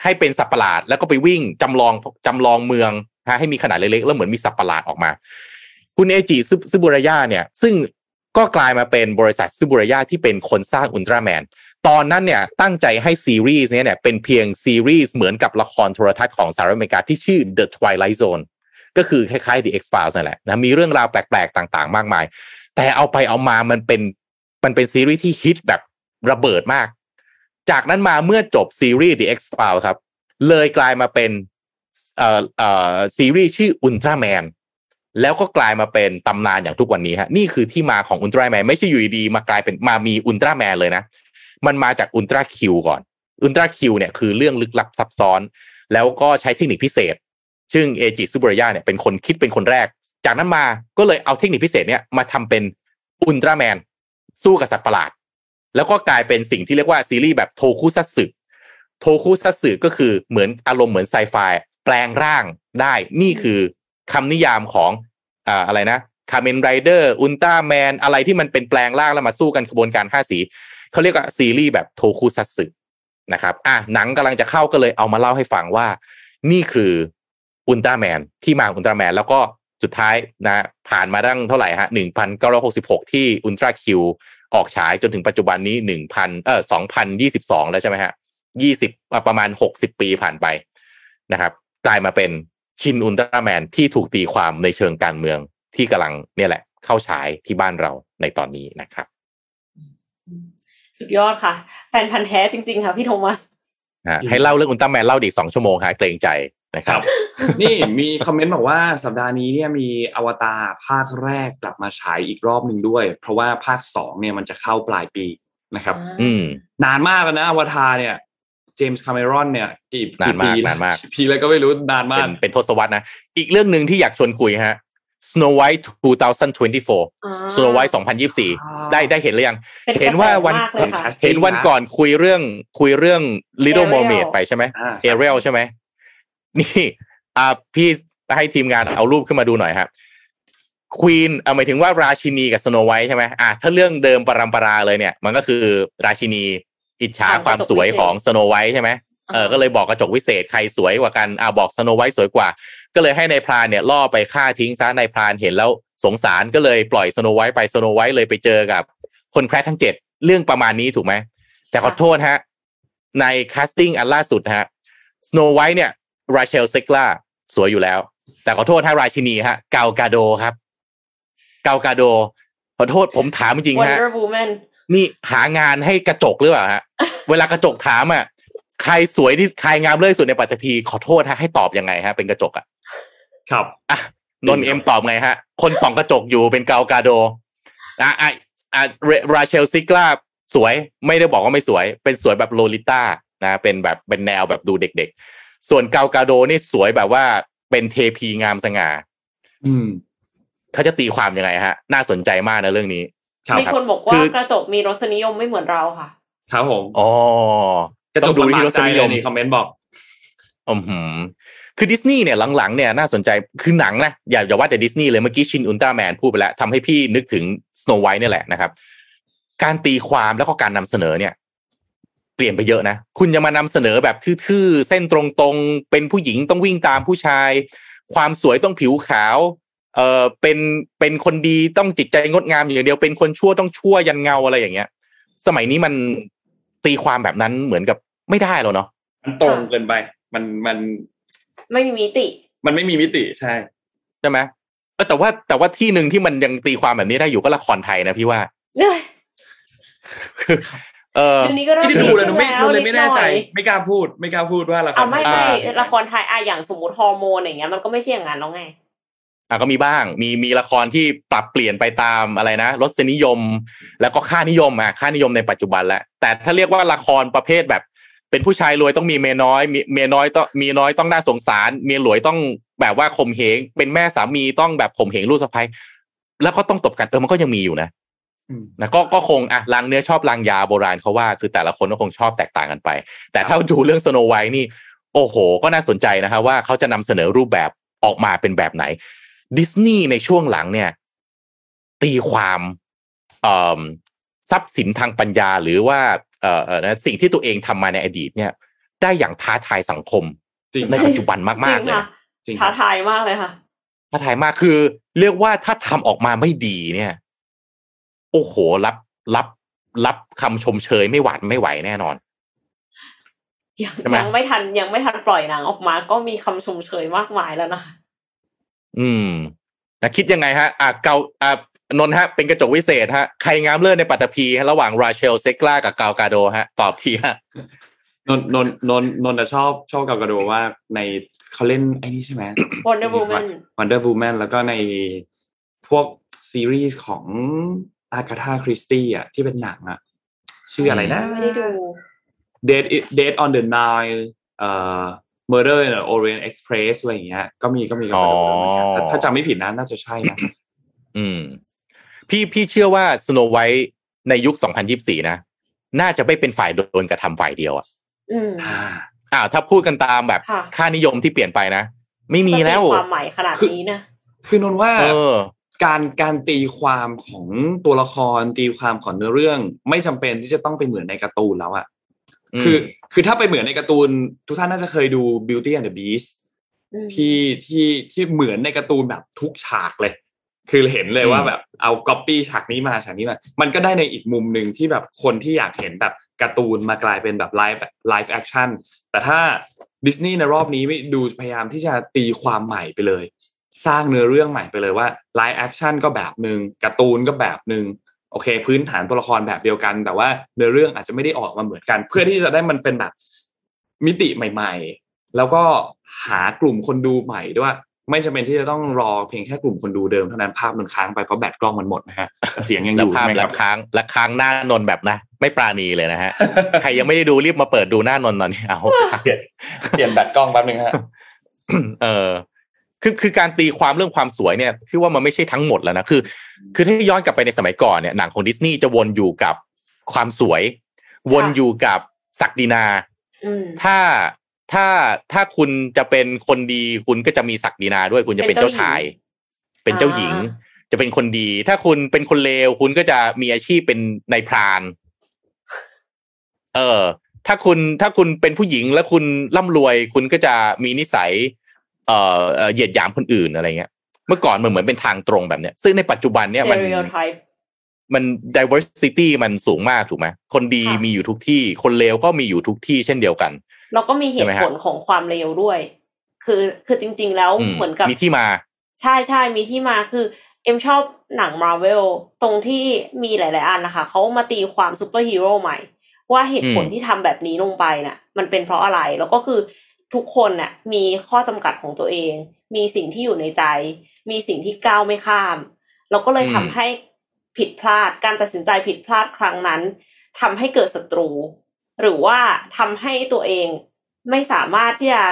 ให้เป็นสัตว์ประหลาดแล้วก็ไปวิ่งจำลองเมืองให้มีขนาดเล็กๆแล้วเหมือนมีสัตว์ประหลาดออกมาคุณเอจิซึบุระยะเนี่ยซึ่งก็กลายมาเป็นบริษัทซึบุระยะที่เป็นคนสร้างอุลตร้าแมนตอนนั้นเนี่ยตั้งใจให้ซีรีส์เนี่ยเป็นเพียงซีรีส์เหมือนกับละครโทรทัศน์ของสหรัฐอเมริกาที่ชื่อ The Twilight Zone ก็คือคล้ายๆ The X-Files นั่นแหละนะมีเรื่องราวแปลกๆต่างๆมากมายแต่เอาไปเอามามันเป็นซีรีส์ที่ฮิตแบบระเบิดมากจากนั้นมาเมื่อจบซีรีส์ The X-Files ครับเลยกลายมาเป็นซีรีส์ชื่อ Ultra Man แล้วก็กลายมาเป็นตำนานอย่างทุกวันนี้ฮะนี่คือที่มาของ Ultra Man ไม่ใช่อยู่ดีๆมากลายเป็นมามี Ultra Man เลยนะมันมาจากอุลตร้าคิวก่อนอุลตร้าคิวเนี่ยคือเรื่องลึกลับซับซ้อนแล้วก็ใช้เทคนิคพิเศษซึ่งเอจิซุบุระยะเนี่ยเป็นคนคิดเป็นคนแรกจากนั้นมาก็เลยเอาเทคนิคพิเศษเนี่ยมาทำเป็นอุลตร้าแมนสู้กับสัตว์ประหลาดแล้วก็กลายเป็นสิ่งที่เรียกว่าซีรีส์แบบโทคุซัตสึก็คือเหมือนอารมณ์เหมือนไซไฟแปลงร่างได้นี่คือคำนิยามของอะไรนะคาเมนไรเดอร์อุลตร้าแมนอะไรที่มันเป็นแปลงร่างแล้วมาสู้กันขบวนการ5สีเขาเรียกว่าซีรีส์แบบโทคุซัตสึนะครับหนังกำลังจะเข้าก็เลยเอามาเล่าให้ฟังว่านี่คืออุลตร้าแมนที่มาอุลตร้าแมนแล้วก็สุดท้ายนะผ่านมาตั้งเท่าไหร่ฮะ 1,966 ที่อุลตร้าคิวออกฉายจนถึงปัจจุบันนี้ 2022 แล้วใช่ไหมฮะประมาณ60ปีผ่านไปนะครับกลายมาเป็นชินอุลตร้าแมนที่ถูกตีความในเชิงการเมืองที่กำลังเนี่ยแหละเข้าฉายที่บ้านเราในตอนนี้นะครับสุดยอดค่ะแฟนพันธุ์แท้จริงๆค่ะพี่โทมัสให้เล่าเรื่องอุลตร้าแมนเล่าอีก2ชั่วโมงฮะเกรงใจนะครับ นี่มีคอมเมนต์บอกว่าสัปดาห์นี้เนี่ยมีอวตารภาคแรกกลับมาฉายอีกรอบนึงด้วยเพราะว่าภาค2เนี่ยมันจะเข้าปลายปีนะครับนานมากแล้วนะอวตารเนี่ยเจมส์แคเมรอนเนี่ยกี่ปีแล้วก็ไม่รู้นานมากเป็นทศวรรษนะอีกเรื่องนึงที่อยากชวนคุยฮะ Snow White 2024 Snow White 2024ได้เห็นหรือยังเห็นวันก่อนคุยเรื่อง Little Mermaid ไปใช่มั้ย Ariel ใช่มั้ยนี่พี่ให้ทีมงานเอารูปขึ้นมาดูหน่อยครับ Queen หมายถึงว่าราชินีกับ Snow White ใช่มั้ยถ้าเรื่องเดิมปรัมปราเลยเนี่ยมันก็คือราชินีอิจฉาความสวยของ Snow White ใช่มั้ยก็เลยบอกกระจกวิเศษใครสวยกว่ากันบอก Snow White สวยกว่าก็เลยให้นายพรานเนี่ยล่อไปฆ่าทิ้งซะนายพรานเห็นแล้วสงสารก็เลยปล่อย Snow White ไป Snow White เลยไปเจอกับคนแคร์ทั้ง7เรื่องประมาณนี้ถูกไหมแต่ขอโทษฮะในคาสติ้งอันล่าสุดฮะ Snow White เนี่ยราเชลเซกลาสวยอยู่แล้วแต่ขอโทษฮะราชินีฮะเกาลกาโดครับเกาลกาโดขอโทษผมถามจริงฮะ Wonder Woman นี่หางานให้กระจกหรือเปล่าฮะ เวลากระจกถามอ่ะใครสวยที่ใครงามเลิศสุดในปฐพีขอโทษฮะให้ตอบยังไงฮะเป็นกระจกอ่ะครับนนเอ็มตอบไงฮะคนส่องกระจกอยู่เป็นเกาลกาโดราเชลซิกลาสวยไม่ได้บอกว่าไม่สวยเป็นสวยแบบโลลิต้านะเป็นแบบเป็นแนวแบบดูเด็กๆส่วนเกาลกาโดนี่สวยแบบว่าเป็นเทพีงามสง่าเขาจะตีความยังไงฮะน่าสนใจมากนะเรื่องนี้มีคนบอกว่ากระจกมีรสนิยมไม่เหมือนเราค่ะครับผมอ๋อก็ต้องดูที่รสนิยมในคอมเมนต์บอกคือดิสนีย์เนี่ยหลังๆเนี่ยน่าสนใจคือหนังนะอย่าว่าแต่ดิสนีย์เลยเมื่อกี้ชินอุลตร้าแมนพูดไปแล้วทำให้พี่นึกถึงสโนว์ไวท์นี่แหละนะครับการตีความแล้วก็การนำเสนอเนี่ยเปลี่ยนไปเยอะนะคุณจะมานำเสนอแบบทื่อๆเส้นตรงๆเป็นผู้หญิงต้องวิ่งตามผู้ชายความสวยต้องผิวขาวเป็นคนดีต้องจิตใจงดงามอย่างเดียวเป็นคนชั่วต้องชั่วยันเงาอะไรอย่างเงี้ยสมัยนี้มันตีความแบบนั้นเหมือนกับไม่ได้แล้วเนาะมันตรงเกินไปมันไม่มีมิติมันไม่มีมิติใช่ไหมแต่ว่าที่นึงที่มันยังตีความแบบนี้ได้อยู่ก็ละครไทยนะพี่ว่า เดี๋ยวนี้ก็เริ่มดูแล้วไม่แน่ใจไม่กล้าพูดว่าราคาไม่ละครไทยอ่ะอย่างสมมุติฮอร์โมนอย่างเงี้ยมันก็ไม่ใช่อย่างนั้นแล้วไงอ่ะก็มีบ้างมีละครที่ปรับเปลี่ยนไปตามอะไรนะรสนิยมแล้วก็ค่านิยมในปัจจุบันแล้วแต่ถ้าเรียกว่าละครประเภทแบบเป็นผู้ชายรวยต้องมีเมียน้อยเมียน้อยต้องน่าสงสารเมียหลวยต้องแบบว่าข่มเหงเป็นแม่สามีต้องแบบข่มเหงลูกสะใภ้แล้วก็ต้องตบกันมันก็ยังมีอยู่นะนะก็คงอ่ะลางเนื้อชอบลางยาโบราณเขาว่าคือแต่ละคนก็คงชอบแตกต่างกันไปแต่ถ้าดูเรื่อง Snow White นี่โอ้โหก็น่าสนใจนะครับว่าเขาจะนำเสนอรูปแบบออกมาเป็นแบบไหนดิสนีย์ในช่วงหลังเนี่ยตีความทรัพย์สินทางปัญญาหรือว่านะสิ่งที่ตัวเองทำมาในอดีตเนี่ยได้อย่างท้าทายสังคมในปัจจุบันมากๆเลยท้าทายมากเลยค่ะท้าทายมากคือเรียกว่าถ้าทำออกมาไม่ดีเนี่ยโอ้โหรับคำชมเชยไม่หวานไม่ไหวแน่นอนยังไม่ทันปล่อยหนังออกมาก็มีคำชมเชยมากมายแล้วนะนะคิดยังไงฮะนนท์ฮะเป็นกระจกวิเศษฮะใครงามเลิศในปัตตภีระหว่างราเชลเซกลากับกาลกาโดฮะตอบทีฮะนนท์จะชอบกาลกาโดว่าในเขาเล่นไอ้นี่ใช่ไหม Wonder Woman แล้วก็ในพวกซีรีส์ของอากาธาคริสตี้อ่ะที่เป็นหนังอ่ะชื่ออะไรนะไม่ได้ดู Dead on the Nile Murder in the Orient Express อะไรอย่างเงี้ยก็มีกันถ้าจำไม่ผิดนะน่าจะใช่นะพี่เชื่อว่า Snow White ในยุค2024นะน่าจะไม่เป็นฝ่ายโดนกระทำฝ่ายเดียวอ่ะถ้าพูดกันตามแบบค่านิยมที่เปลี่ยนไปนะไม่มีแล้วความหมายขนาดนี้นะคือนนว่าการตีความของตัวละครตีความของเนื้อเรื่องไม่จำเป็นที่จะต้องไปเหมือนในการ์ตูนแล้วอะคือถ้าไปเหมือนในการ์ตูนทุกท่านน่าจะเคยดู Beauty and the Beast ที่เหมือนในการ์ตูนแบบทุกฉากเลยคือเห็นเลยว่าแบบเอา copy ฉากนี้มาฉากนี้มามันก็ได้ในอีกมุมนึงที่แบบคนที่อยากเห็นแบบการ์ตูนมากลายเป็นแบบไลฟ์แอคชั่นแต่ถ้าดิสนีย์ในรอบนี้ไม่ดูพยายามที่จะตีความใหม่ไปเลยสร้างเนื้อเรื่องใหม่ไปเลยว่าไลฟ์แอคชั่นก็แบบนึงการ์ตูนก็แบบนึงโอเคพื้นฐานตัวละครแบบเดียวกันแต่ว่าเนื้อเรื่องอาจจะไม่ได้ออกมาเหมือนกันเพื่อที่จะได้มันเป็นแบบมิติใหม่ๆแล้วก็หากลุ่มคนดูใหม่ด้วยไม่จำเป็นที่จะต้องรอเพียงแค่กลุ่มคนดูเดิมเท่านั้นภาพมันค้างไปเพราะแบตกล้องมันหมดนะฮะเสียงยังอยู่ภาพแบบค้างหน้านนแบบนะไม่ปราณีเลยนะฮะใครยังไม่ได้ดูรีบมาเปิดดูหน้านนตอนนี้เอาเปลี่ยนแบตกล้องแป๊บนึงฮะคือการตีความเรื่องความสวยเนี่ยที่ว่ามันไม่ใช่ทั้งหมดแล้วนะคือถ้าย้อนกลับไปในสมัยก่อนเนี่ยหนังของดิสนีย์จะวนอยู่กับความสวยวนอยู่กับศักดินาถ้าคุณจะเป็นคนดีคุณก็จะมีศักดินาด้วยคุณจะเป็นเจ้าชายเป็นเจ้าหญิงจะเป็นคนดีถ้าคุณเป็นคนเลวคุณก็จะมีอาชีพเป็นนายพรานถ้าคุณเป็นผู้หญิงแล้วคุณร่ำรวยคุณก็จะมีนิสัยเหยียดหยามคนอื่นอะไรเงี้ยเมื่อก่อนมันเหมือนเป็นทางตรงแบบเนี้ยซึ่งในปัจจุบันเนี่ยมัน diversity มันสูงมากถูกไหมคนดีมีอยู่ทุกที่คนเลวก็มีอยู่ทุกที่เช่นเดียวกันแล้วก็มีเหตุผลของความเลวด้วยคือจริงๆแล้วเหมือนกับมีที่มาใช่ๆมีที่มาคือเอ็มชอบหนัง Marvel ตรงที่มีหลายๆอันนะคะเขามาตีความซูเปอร์ฮีโร่ใหม่ว่าเหตุผลที่ทำแบบนี้ลงไปน่ะมันเป็นเพราะอะไรแล้วก็คือทุกคนน่ะมีข้อจำกัดของตัวเองมีสิ่งที่อยู่ในใจมีสิ่งที่ก้าวไม่ข้ามแล้วก็เลยทำให้ผิดพลาดการตัดสินใจผิดพลาดครั้งนั้นทำให้เกิดศัตรูหรือว่าทำให้ตัวเองไม่สามารถที่จะ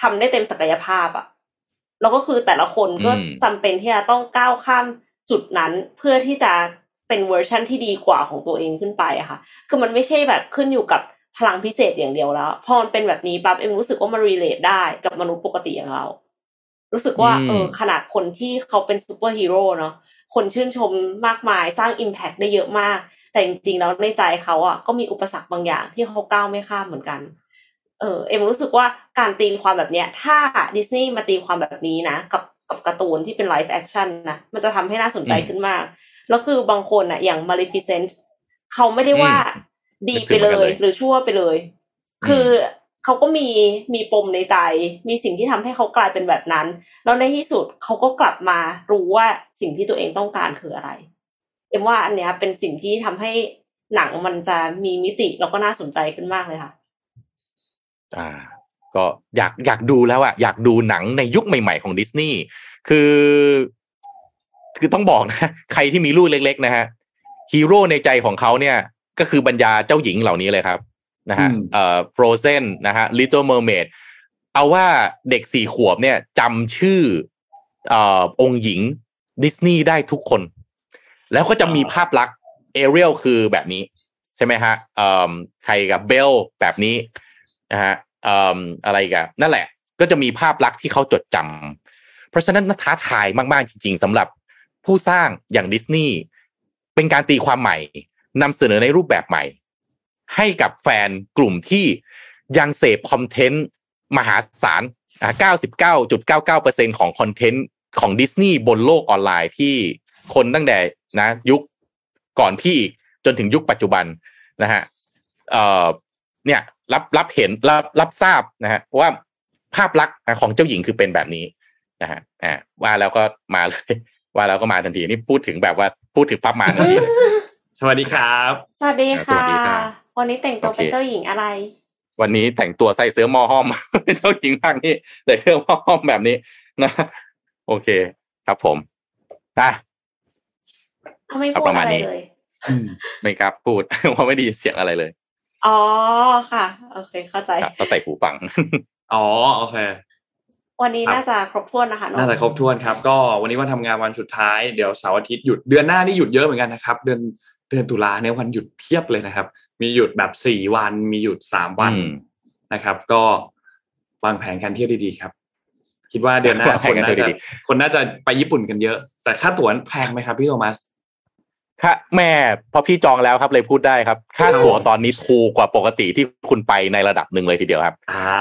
ทำได้เต็มศักยภาพอะแล้วก็คือแต่ละคนก็จำเป็นที่จะต้องก้าวข้ามจุดนั้นเพื่อที่จะเป็นเวอร์ชันที่ดีกว่าของตัวเองขึ้นไปอะค่ะคือมันไม่ใช่แบบขึ้นอยู่กับพลังพิเศษอย่างเดียวแล้วพอมันเป็นแบบนี้ปั๊บเอ็มรู้สึกว่ามันรีเลทได้กับมนุษย์ปกติอย่างเรารู้สึกว่าขนาดคนที่เขาเป็นซูเปอร์ฮีโร่เนาะคนชื่นชมมากมายสร้างอิมแพคได้เยอะมากแต่จริงๆแล้วในใจเขาอ่ะก็มีอุปสรรคบางอย่างที่เขาก้าวไม่ข้ามเหมือนกันเอ็มรู้สึกว่าการตีความแบบเนี้ยถ้าดิสนีย์มาตีความแบบนี้นะกับการ์ตูนที่เป็นไลฟ์แอคชั่นนะมันจะทำให้น่าสนใจขึ้นมากแล้วคือบางคนอ่ะอย่าง Maleficent เขาไม่ได้ว่าดีไปเลยหรือชั่วไปเลยคือเขาก็มีปมในใจมีสิ่งที่ทำให้เขากลายเป็นแบบนั้นแล้วในที่สุดเขาก็กลับมารู้ว่าสิ่งที่ตัวเองต้องการคืออะไรเอ็มว่าอันเนี้ยเป็นสิ่งที่ทำให้ หนังมันจะมีมิติแล้วก็น่าสนใจขึ้นมากเลยค่ะก็อยากดูแล้วอ่ะอยากดูหนังในยุคใหม่ๆของดิสนีย์คือต้องบอกนะใครที่มีลูกเล็กๆนะฮะฮีโร่ในใจของเขาเนี่ยก็คือบรรดาเจ้าหญิงเหล่านี้เลยครับนะฮะFrozen นะฮะ Little Mermaid เอาว่าเด็ก4ขวบเนี่ยจำชื่อองค์หญิงดิสนีย์ได้ทุกคนแล้วก็จะมีภาพลักษณ์ Ariel คือแบบนี้ใช่ไหมฮะใครกับเบลแบบนี้นะฮะอะไรกันนั่นแหละก็จะมีภาพลักษณ์ที่เขาจดจำเพราะฉะนั้นท้าทายมากๆจริงๆสำหรับผู้สร้างอย่างดิสนีย์เป็นการตีความใหม่นำเสนอในรูปแบบใหม่ให้กับแฟนกลุ่มที่ยังเสพคอนเทนต์มหาศาล 99.99% ของคอนเทนต์ของดิสนีย์บนโลกออนไลน์ที่คนตั้งแต่นะยุคก่อนพี่อีกจนถึงยุคปัจจุบันนะฮะเนี่ยรับเห็นรับทราบนะฮะว่าภาพลักษณ์ของเจ้าหญิงคือเป็นแบบนี้นะฮะว่าแล้วก็มาเลยว่าแล้วก็มาทันทีนี่พูดถึงแบบว่าพูดถึงภาพมาทันทีสวัสดีครับสวัสดีค่ะวันนี้แต่งตัวเป็นเจ้าหญิงอะไรวันนี้แต่งตัวใส่เสื้อมอห้อมเป็นเจ้าหญิงบ้างนี่แต่เสื้อมอห้อมแบบนี้นะโอเคครับผมนะไม่พูดอะไรเลยไม่ครับพูดเพราะไม่ได้ยินเสียงอะไรเลยอ๋อค่ะโอเคเข้าใจก็ใส่หูฟังอ๋อโอเควันนี้น่าจะครบถ้วนนะคะน่าจะครบถ้วนครับก็วันนี้วันทำงานวันสุดท้ายเดี๋ยวเสาร์อาทิตย์หยุดเดือนหน้านี่หยุดเยอะเหมือนกันนะครับเดือนตุลาเนี่ยวันหยุดเพียบเลยนะครับมีหยุดแบบ4วันมีหยุด3วันนะครับก็วางแผนการเที่ยวดีๆครับคิดว่าเดือนหน้าคนน่าจะไปญี่ปุ่นกันเยอะแต่ค่าตั๋วแพงไหมครับพี่โทมัสค่ะแม่พอพี่จองแล้วครับเลยพูดได้ครับค่าตั๋วตอนนี้ถูกกว่าปกติที่คุณไปในระดับหนึ่งเลยทีเดียวครับ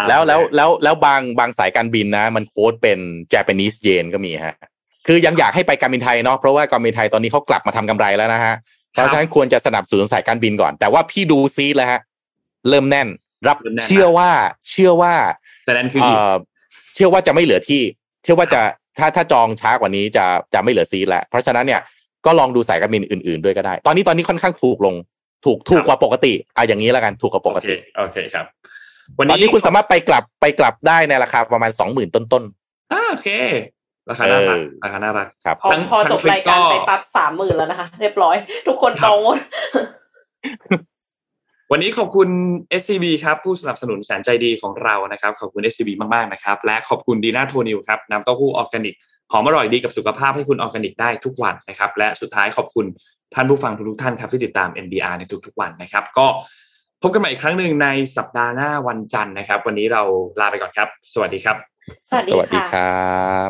แล้วบางสายการบินนะมันโค้ดเป็น Japanese Yen ก็มีฮะคือยังอยากให้ไปการบินไทยเนาะเพราะว่าการบินไทยตอนนี้เขากลับมาทำกำไรแล้วนะฮะเพราะฉะนั้นควรจะสนับสนุนสายการบินก่อนแต่ว่าพี่ดูซีแล้วฮะเริ่มแน่นรับเชื่อว่าแต่นั้นคือเชื่อว่าจะไม่เหลือที่เชื่อว่าจะถ้าจองช้ากว่านี้จะไม่เหลือซีแล้วเพราะฉะนั้นเนี่ยก็ลองดูสายการบินอื่นๆด้วยก็ได้ตอนนี้ค่อนข้างถูกลงถูกกว่าปกติอย่างนี้แล้วกันถูกกว่าปกติโอเคครับวันนี้คุณสามารถไปกลับได้ในราคาประมาณ 20,000 ต้นๆโอเคราคาน่ารักครับพอจบรายการไปปั๊บ 30,000 แล้วนะคะเรียบร้อยทุกคนจองหมดวันนี้ขอบคุณ SCB ครับผู้สนับสนุนแสนใจดีของเรานะครับขอบคุณ SCB มากๆนะครับและขอบคุณดีน่าโทนิวครับน้ำเต้าหู้ออร์แกนิกหอมอร่อยดีกับสุขภาพให้คุณออร์แกนิกได้ทุกวันนะครับและสุดท้ายขอบคุณท่านผู้ฟังทุกท่านครับที่ติดตาม NDR ในทุกๆวันนะครับก็พบกันใหม่อีกครั้งนึงในสัปดาห์หน้าวันจันทร์นะครับวันนี้เราลาไปก่อนครับสวัสดีครับสวัสดีครับ